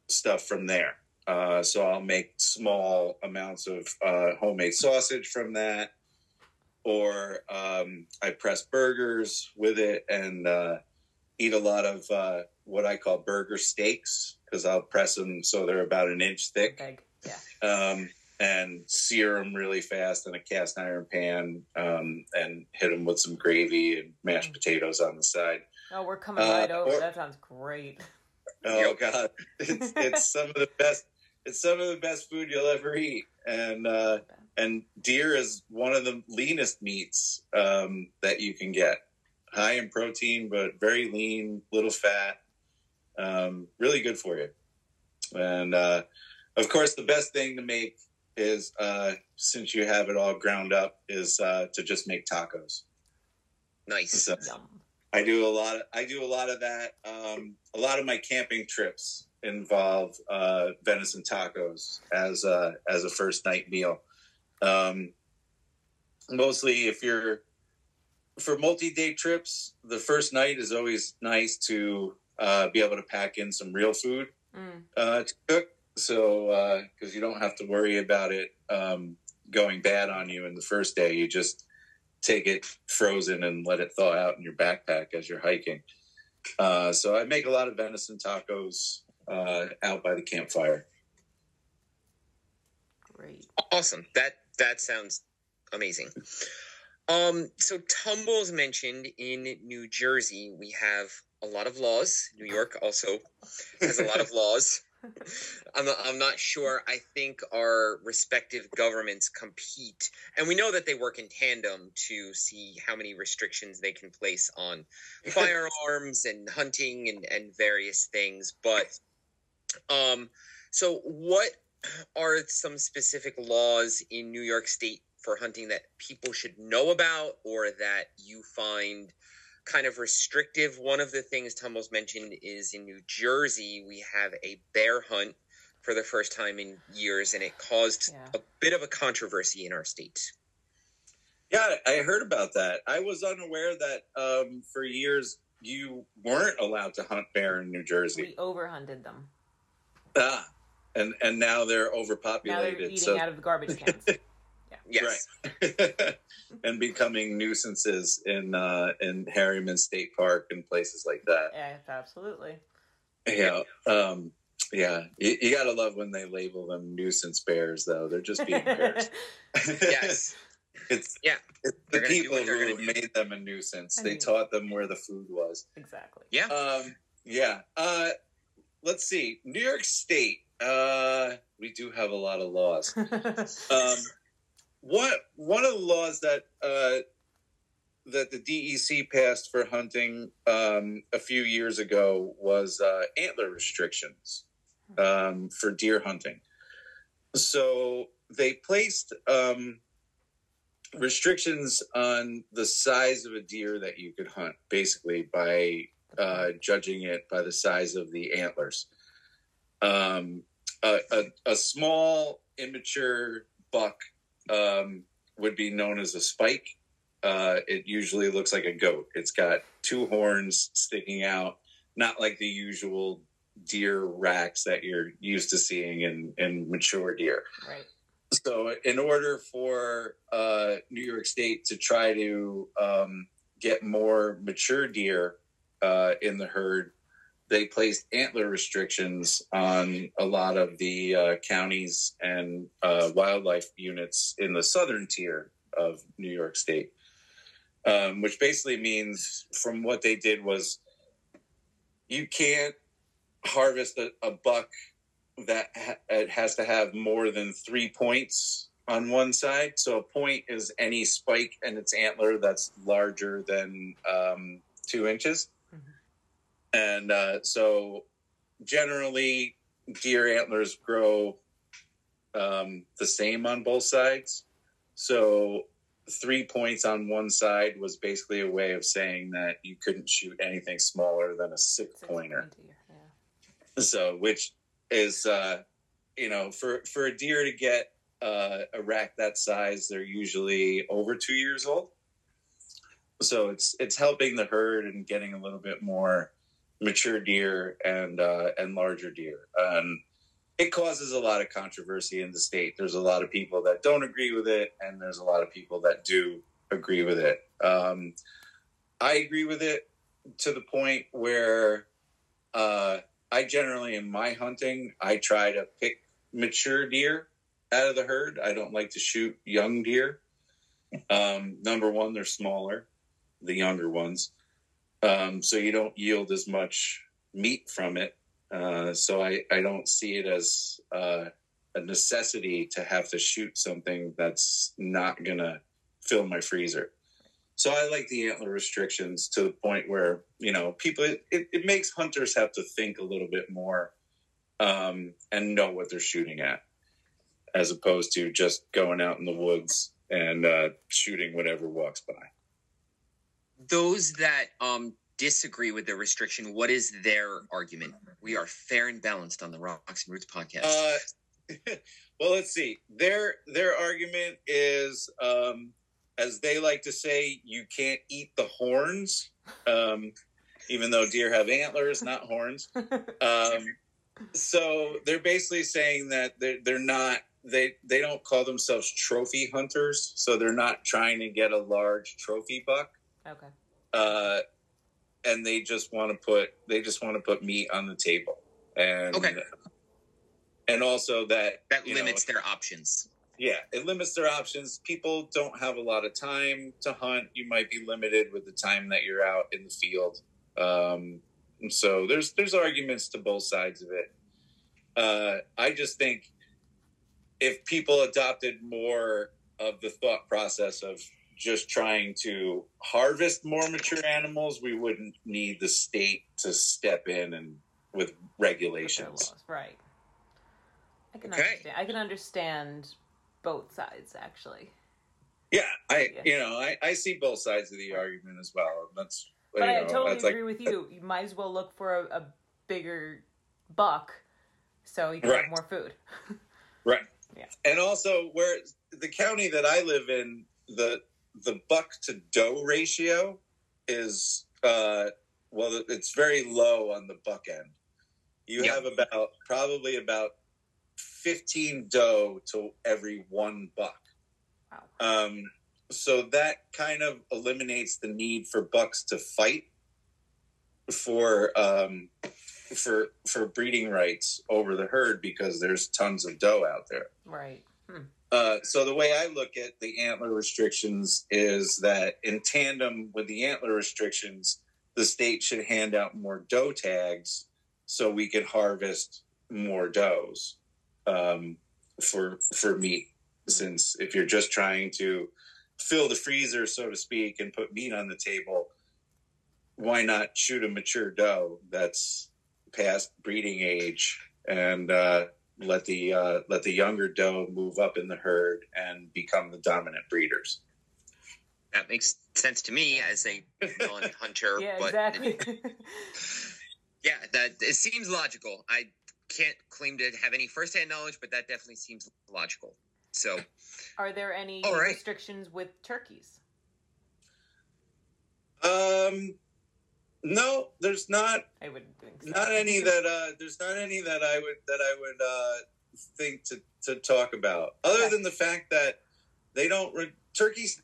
stuff from there. Uh, so I'll make small amounts of uh, homemade sausage from that. Or um, I press burgers with it and uh, eat a lot of uh, what I call burger steaks. Because I'll press them so they're about an inch thick, okay. yeah. um, and sear them really fast in a cast iron pan, um, and hit them with some gravy and mashed mm. potatoes on the side. Oh, we're coming uh, right over. Or, that sounds great. Oh God, it's it's some of the best. It's some of the best food you'll ever eat, and uh, and deer is one of the leanest meats um, that you can get. High in protein, but very lean, little fat. Um, really good for you. And, uh, of course the best thing to make is, uh, since you have it all ground up is, uh, to just make tacos. Nice. So I do a lot of, I do a lot of that. Um, a lot of my camping trips involve, uh, venison tacos as, uh, as a first night meal. Um, mostly if you're for multi-day trips, the first night is always nice to, Uh, be able to pack in some real food mm. uh, to cook. So, because uh, you don't have to worry about it um, going bad on you in the first day. You just take it frozen and let it thaw out in your backpack as you're hiking. Uh, so I make a lot of venison tacos uh, out by the campfire. Great. Awesome. That, that sounds amazing. Um, so Tumbles mentioned in New Jersey, we have a lot of laws. New York also has a lot of laws. I'm not, I'm not sure. I think our respective governments compete. And we know that they work in tandem to see how many restrictions they can place on firearms and hunting and, and various things. But um, so what are some specific laws in New York State for hunting that people should know about or that you find kind of restrictive? One of the things Tumbles mentioned is in New Jersey, we have a bear hunt for the first time in years, and it caused yeah. a bit of a controversy in our state. Yeah, I heard about that. I was unaware that um, for years you weren't allowed to hunt bear in New Jersey. We overhunted them. Ah, And and now they're overpopulated. Now they're eating so. out of the garbage cans. Yeah. Yes. Right. And becoming nuisances in uh, in Harriman State Park and places like that. Yeah, absolutely. Yeah. Um, yeah. You, you got to love when they label them nuisance bears, though. They're just being bears. Yes. It's yeah. It's the people who made them a nuisance. I mean, they taught them where the food was. Exactly. Yeah. Um, yeah. Uh, let's see. New York State. Uh, we do have a lot of laws. um, what one of the laws that uh, that the D E C passed for hunting um, a few years ago was uh, antler restrictions um, for deer hunting. So they placed um, restrictions on the size of a deer that you could hunt, basically by uh, judging it by the size of the antlers. Um, a, a, a small, immature buck um, would be known as a spike. Uh, it usually looks like a goat. It's got two horns sticking out, not like the usual deer racks that you're used to seeing in, in mature deer. Right. So in order for uh, New York State to try to um, get more mature deer uh, in the herd, they placed antler restrictions on a lot of the uh, counties and uh, wildlife units in the southern tier of New York State, um, which basically means from what they did was you can't harvest a, a buck that ha- it has to have more than three points on one side. So a point is any spike and its antler that's larger than um, two inches. And uh, so generally deer antlers grow um, the same on both sides. So three points on one side was basically a way of saying that you couldn't shoot anything smaller than a six pointer. Yeah. So, which is, uh, you know, for, for a deer to get uh, a rack that size, they're usually over two years old. So it's, it's helping the herd and getting a little bit more mature deer and uh, and larger deer. Um, it causes a lot of controversy in the state. There's a lot of people that don't agree with it, and there's a lot of people that do agree with it. Um, I agree with it to the point where uh, I generally, in my hunting, I try to pick mature deer out of the herd. I don't like to shoot young deer. Um, number one, they're smaller, the younger ones. Um, so you don't yield as much meat from it. Uh, so I, I don't see it as uh, a necessity to have to shoot something that's not going to fill my freezer. So I like the antler restrictions to the point where, you know, people, it, it, it makes hunters have to think a little bit more um, and know what they're shooting at, as opposed to just going out in the woods and uh, shooting whatever walks by. Those that um, disagree with the restriction, what is their argument? We are fair and balanced on the Rocks and Roots podcast. Uh, well, let's see. Their their argument is, um, as they like to say, you can't eat the horns, um, even though deer have antlers, not horns. Um, so they're basically saying that they're, they're not. They they don't call themselves trophy hunters, so they're not trying to get a large trophy buck. Okay. Uh, and they just want to put they just want to put meat on the table, and okay. and also that that limits know, their options. Yeah, it limits their options. People don't have a lot of time to hunt. You might be limited with the time that you're out in the field. Um, so there's there's arguments to both sides of it. Uh, I just think if people adopted more of the thought process of just trying to harvest more mature animals, we wouldn't need the state to step in and with regulations. Right. I can okay. understand. I can understand both sides, actually. Yeah, I yeah. you know I, I see both sides of the argument as well. That's but I know, totally that's agree like, with you. You might as well look for a, a bigger buck so you can right. have more food. Right. Yeah. And also, where the county that I live in, the The buck to doe ratio is, uh, well, it's very low on the buck end. You yep. have about, probably about fifteen doe to every one buck. Wow. Um, so that kind of eliminates the need for bucks to fight for um, for for breeding rights over the herd, because there's tons of doe out there. Right. Hmm. Uh, so the way I look at the antler restrictions is that in tandem with the antler restrictions, the state should hand out more doe tags so we could harvest more does um, for for meat. Mm-hmm. Since if you're just trying to fill the freezer, so to speak, and put meat on the table, why not shoot a mature doe that's past breeding age and uh, let the uh, let the younger doe move up in the herd and become the dominant breeders? That makes sense to me as a non-hunter. Yeah, but exactly. Yeah, that it seems logical. I can't claim to have any firsthand knowledge, but that definitely seems logical. So, are there any right. restrictions with turkeys? Um, no, there's not. I wouldn't think so. Not any that uh, there's not any that I would that I would uh, think to, to talk about. Other okay. than the fact that they don't re- turkeys.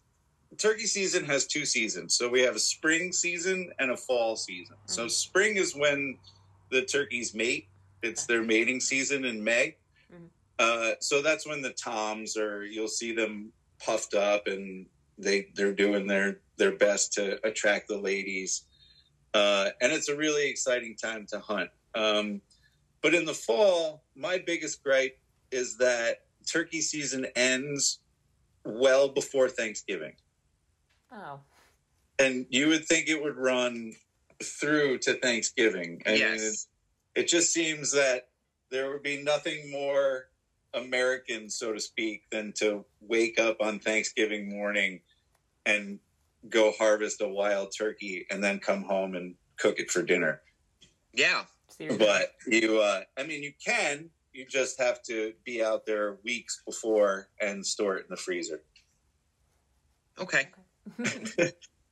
Turkey season has two seasons. So we have a spring season and a fall season. Mm-hmm. So spring is when the turkeys mate. It's their mating season in May. Mm-hmm. Uh, so that's when the toms are, you'll see them puffed up and they, they're doing their, their best to attract the ladies. Uh, and it's a really exciting time to hunt. Um, but in the fall, my biggest gripe is that turkey season ends well before Thanksgiving. Oh. And you would think it would run through to Thanksgiving. I yes. mean, it, it just seems that there would be nothing more American, so to speak, than to wake up on Thanksgiving morning and go harvest a wild turkey and then come home and cook it for dinner. Yeah. Seriously. But you, uh, I mean, you can, you just have to be out there weeks before and store it in the freezer. Okay. Okay.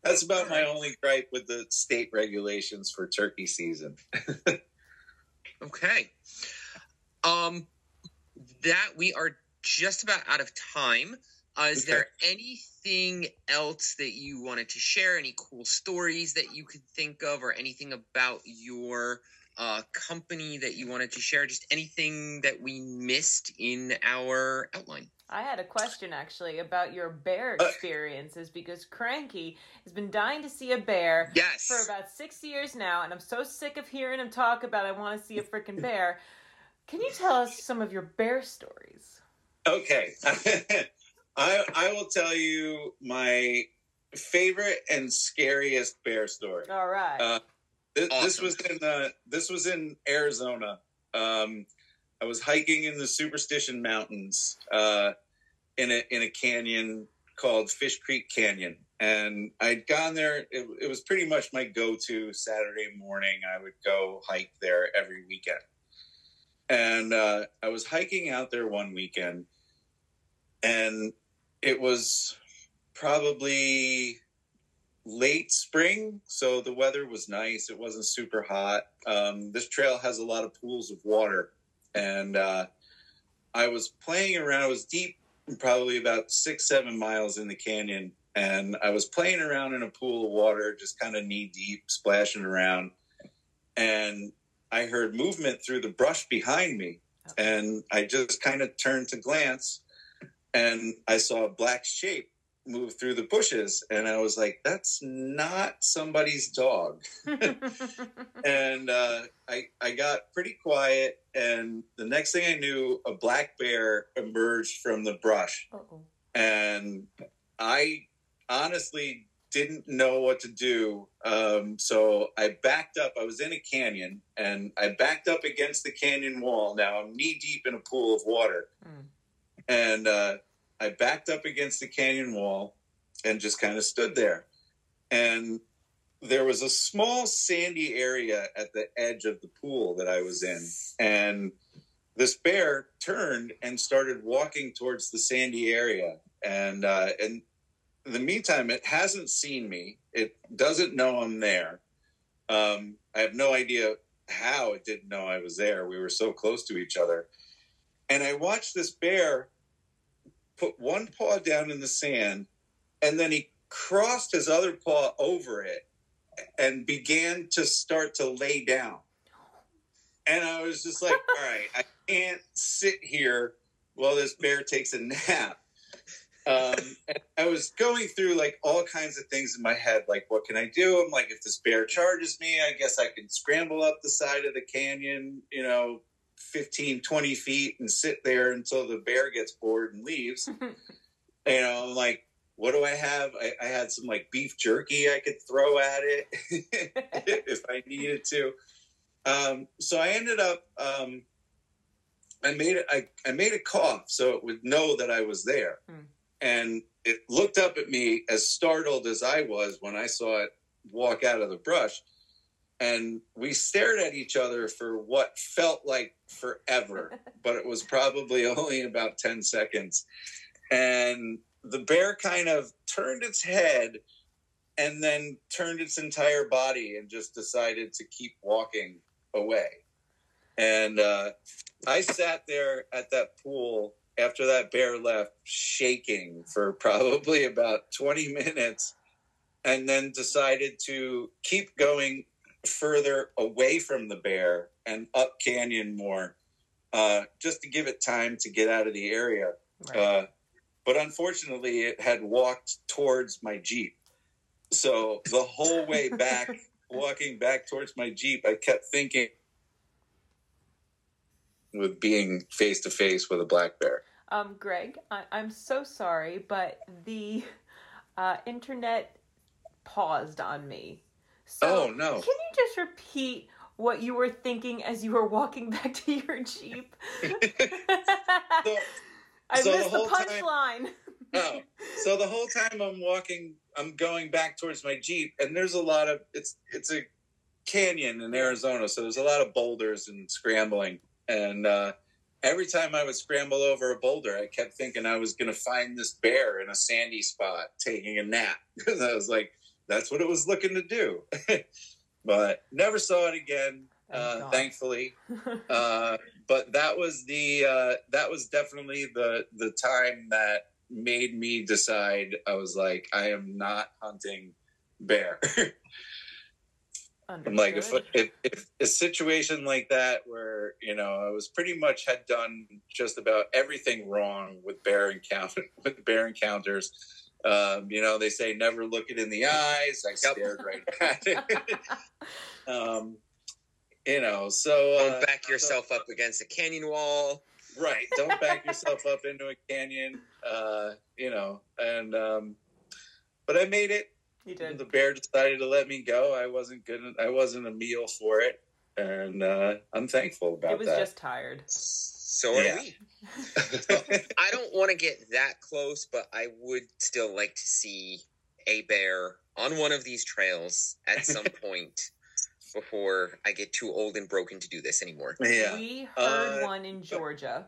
That's about my only gripe with the state regulations for turkey season. Okay. Um, that we are just about out of time. Uh, is okay. there anything else that you wanted to share? Any cool stories that you could think of, or anything about your uh, company that you wanted to share? Just anything that we missed in our outline? I had a question, actually, about your bear experiences, because Cranky has been dying to see a bear yes. for about six years now, and I'm so sick of hearing him talk about I want to see a freaking bear. Can you tell us some of your bear stories? Okay. I I will tell you my favorite and scariest bear story. All right. Uh, th- awesome. This was in uh, this was in Arizona. Um I was hiking in the Superstition Mountains uh, in a in a canyon called Fish Creek Canyon, and I'd gone there. It, it was pretty much my go-to Saturday morning. I would go hike there every weekend, and uh, I was hiking out there one weekend, and it was probably late spring, so the weather was nice. It wasn't super hot. Um, this trail has a lot of pools of water. And uh, I was playing around. I was deep, probably about six, seven miles in the canyon. And I was playing around in a pool of water, just kind of knee deep, splashing around. And I heard movement through the brush behind me. And I just kind of turned to glance. And I saw a black shape move through the bushes. And I was like, that's not somebody's dog. And uh, I, I got pretty quiet. And the next thing I knew, a black bear emerged from the brush. Uh-oh. And I honestly didn't know what to do. Um, so I backed up. I was in a canyon, and I backed up against the canyon wall. Now I'm knee deep in a pool of water. Mm. And uh, I backed up against the canyon wall and just kind of stood there. And there was a small sandy area at the edge of the pool that I was in. And this bear turned and started walking towards the sandy area. And uh, and in the meantime, it hasn't seen me. It doesn't know I'm there. Um, I have no idea how it didn't know I was there. We were so close to each other. And I watched this bear put one paw down in the sand, and then he crossed his other paw over it and began to start to lay down. And I was just like, all right, I can't sit here while this bear takes a nap. Um, and I was going through like all kinds of things in my head. Like, what can I do? I'm like, if this bear charges me, I guess I can scramble up the side of the canyon, you know, fifteen, twenty feet and sit there until the bear gets bored and leaves. You know, like, what do I have? I, I had some like beef jerky I could throw at it if I needed to. Um, so I ended up, um, I made it, I, I made a cough so it would know that I was there. Mm. And it looked up at me as startled as I was when I saw it walk out of the brush. And we stared at each other for what felt like forever, but it was probably only about ten seconds. And the bear kind of turned its head and then turned its entire body and just decided to keep walking away. And uh, I sat there at that pool after that bear left, shaking for probably about twenty minutes, and then decided to keep going further away from the bear and up canyon more, uh, just to give it time to get out of the area. Right. Uh, but unfortunately, it had walked towards my Jeep. So the whole way back, walking back towards my Jeep, I kept thinking with being face to face with a black bear. Um, Greg, I- I'm so sorry, but the uh, internet paused on me. So oh, no. Can you just repeat what you were thinking as you were walking back to your Jeep? so, I so missed the, the punchline. Oh, so the whole time I'm walking, I'm going back towards my Jeep, and there's a lot of, it's it's a canyon in Arizona, so there's a lot of boulders and scrambling. And uh, every time I would scramble over a boulder, I kept thinking I was going to find this bear in a sandy spot taking a nap. Because I was like, that's what it was looking to do. But never saw it again, uh, thankfully. Uh, but that was the uh, that was definitely the the time that made me decide. I was like, I am not hunting bear. I'm like, if, if, if a situation like that where, you know, I was pretty much had done just about everything wrong with bear encounter, with bear encounters. Um, you know, they say never look it in the eyes. I stared right at it. um, you know, so uh, don't back yourself up against a canyon wall. Right. Don't back yourself up into a canyon. Uh, you know, and um, but I made it. You did. The bear decided to let me go. I wasn't good. I wasn't a meal for it, and uh, I'm thankful about that. It was that. Just tired. So are yeah. we. So, I don't want to get that close, but I would still like to see a bear on one of these trails at some point before I get too old and broken to do this anymore. Yeah. We heard uh, one in Georgia.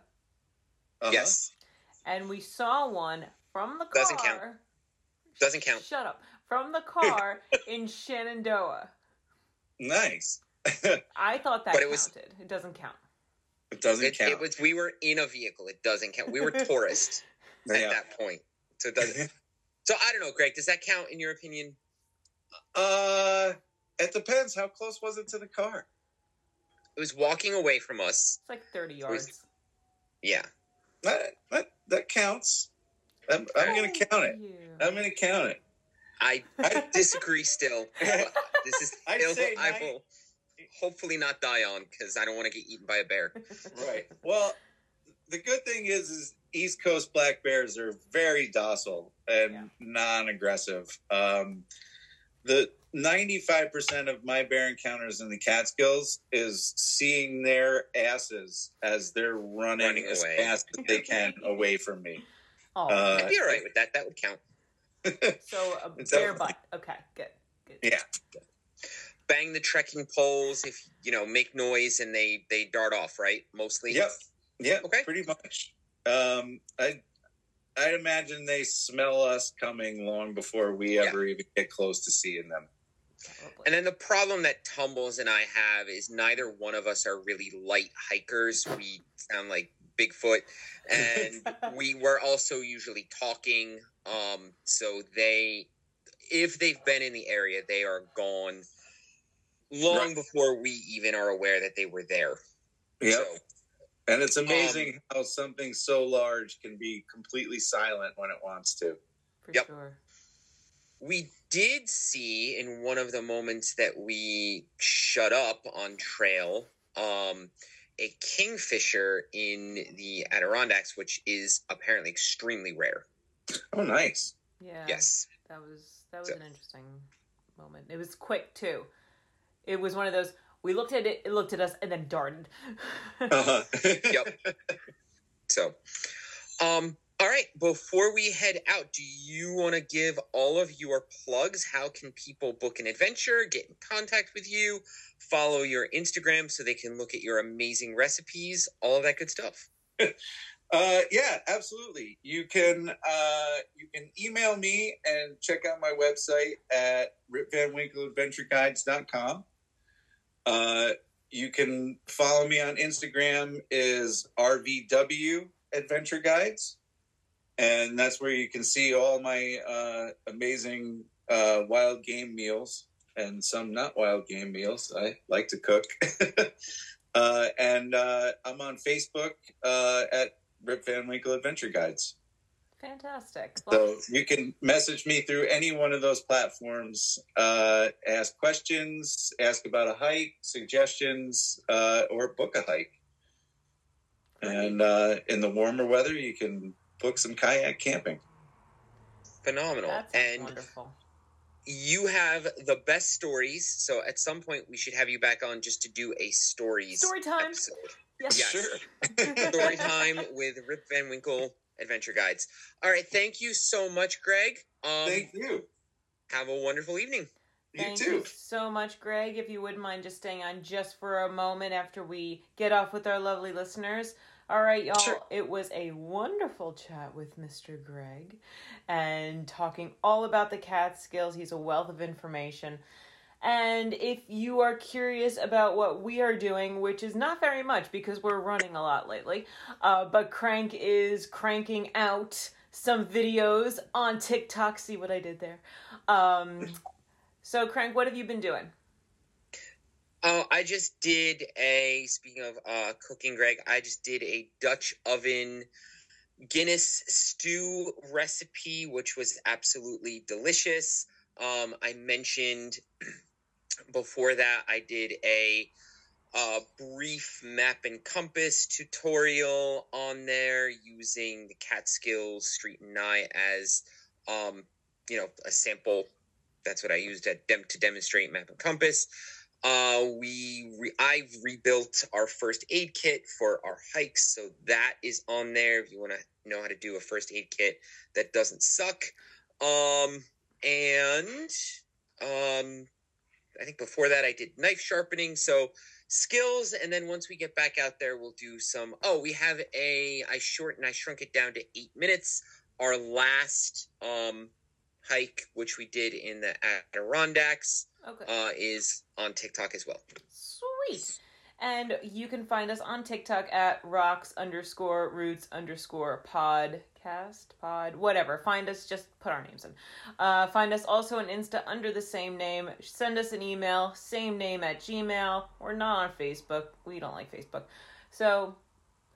Uh-huh. Yes. And we saw one from the car. Doesn't count. Doesn't count. Shut up. From the car in Shenandoah. Nice. I thought that but it counted. Was, it doesn't count. It doesn't it, count. It was, we were in a vehicle. It doesn't count. We were tourists at yeah. that point. So it doesn't. So I don't know, Greg. Does that count in your opinion? Uh, it depends. How close was it to the car? It was walking away from us. It's like thirty yards. Was, yeah. That, that, that counts. I'm, I'm going to count it. You. I'm going to count it. I disagree still. This is a hill I nine... will hopefully not die on because I don't want to get eaten by a bear. Right. Well, the good thing is, is East Coast black bears are very docile and yeah. non-aggressive. Um, the ninety-five percent of my bear encounters in the Catskills is seeing their asses as they're running, running as away. fast as they can away from me. Oh, uh, I'd be all right with that. That would count. So a bear butt. Okay, good, good. Yeah. Bang the trekking poles if, you know, make noise and they, they dart off, right? Mostly? Yep. Yeah, okay. Pretty much. Um, I, I'd imagine they smell us coming long before we yeah. ever even get close to seeing them. Probably. And then the problem that Tumbles and I have is neither one of us are really light hikers. We sound like Bigfoot, and we were also usually talking. Um, so they, if they've been in the area, they are gone long right. before we even are aware that they were there. Yep. So, and it's amazing um, how something so large can be completely silent when it wants to. For yep. sure. We did see in one of the moments that we shut up on trail, um, a kingfisher in the Adirondacks, which is apparently extremely rare. Oh, nice. Yeah. Yes. That was that was so. an interesting moment. It was quick too. It was one of those, we looked at it, it looked at us, and then darted. uh-huh. Yep. So, um, all right, before we head out, do you want to give all of your plugs? How can people book an adventure, get in contact with you, follow your Instagram so they can look at your amazing recipes, all of that good stuff? uh, yeah, absolutely. You can uh, you can email me and check out my website at rip van winkle adventure guides dot com. Uh, you can follow me on Instagram is R V W Adventure Guides. And that's where you can see all my uh, amazing uh, wild game meals and some not wild game meals. I like to cook. uh, and uh, I'm on Facebook uh, at Rip Van Winkle Adventure Guides. Fantastic. Well, so you can message me through any one of those platforms, uh, ask questions, ask about a hike, suggestions, uh, or book a hike. And uh, in the warmer weather, you can book some kayak camping. Phenomenal. That's and wonderful. You have the best stories, so at some point we should have you back on just to do a stories story time episode. Yes, yes. Sure. Story time with Rip Van Winkle Adventure Guides. All right, thank you so much, Greg. Um, thank you. Have a wonderful evening. You thank too. You so much, Greg. If you wouldn't mind just staying on just for a moment after we get off with our lovely listeners. All right, y'all, sure. It was a wonderful chat with Mister Greg and talking all about the Catskills. He's a wealth of information. And if you are curious about what we are doing, which is not very much because we're running a lot lately, uh, but Crank is cranking out some videos on TikTok. See what I did there? Um, so, Crank, what have you been doing? Oh, I just did a, speaking of uh, cooking, Greg, I just did a Dutch oven Guinness stew recipe, which was absolutely delicious. Um, I mentioned before that I did a uh, brief map and compass tutorial on there using the Catskill Street and I as, um, you know, a sample. That's what I used at dem- to demonstrate map and compass. Uh, we, re- I've rebuilt our first aid kit for our hikes. So that is on there. If you want to know how to do a first aid kit that doesn't suck. Um, and, um, I think before that I did knife sharpening. So skills. And then once we get back out there, we'll do some, oh, we have a, I shortened, I shrunk it down to eight minutes. Our last, um, hike, which we did in the Adirondacks. Okay. Uh, is on TikTok as well. Sweet. And you can find us on TikTok at rocks underscore roots underscore podcast, pod, whatever. Find us, just put our names in. Uh, find us also on Insta under the same name. Send us an email, same name at Gmail. We're not on Facebook. We don't like Facebook. So,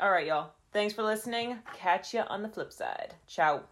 all right, y'all. Thanks for listening. Catch ya on the flip side. Ciao.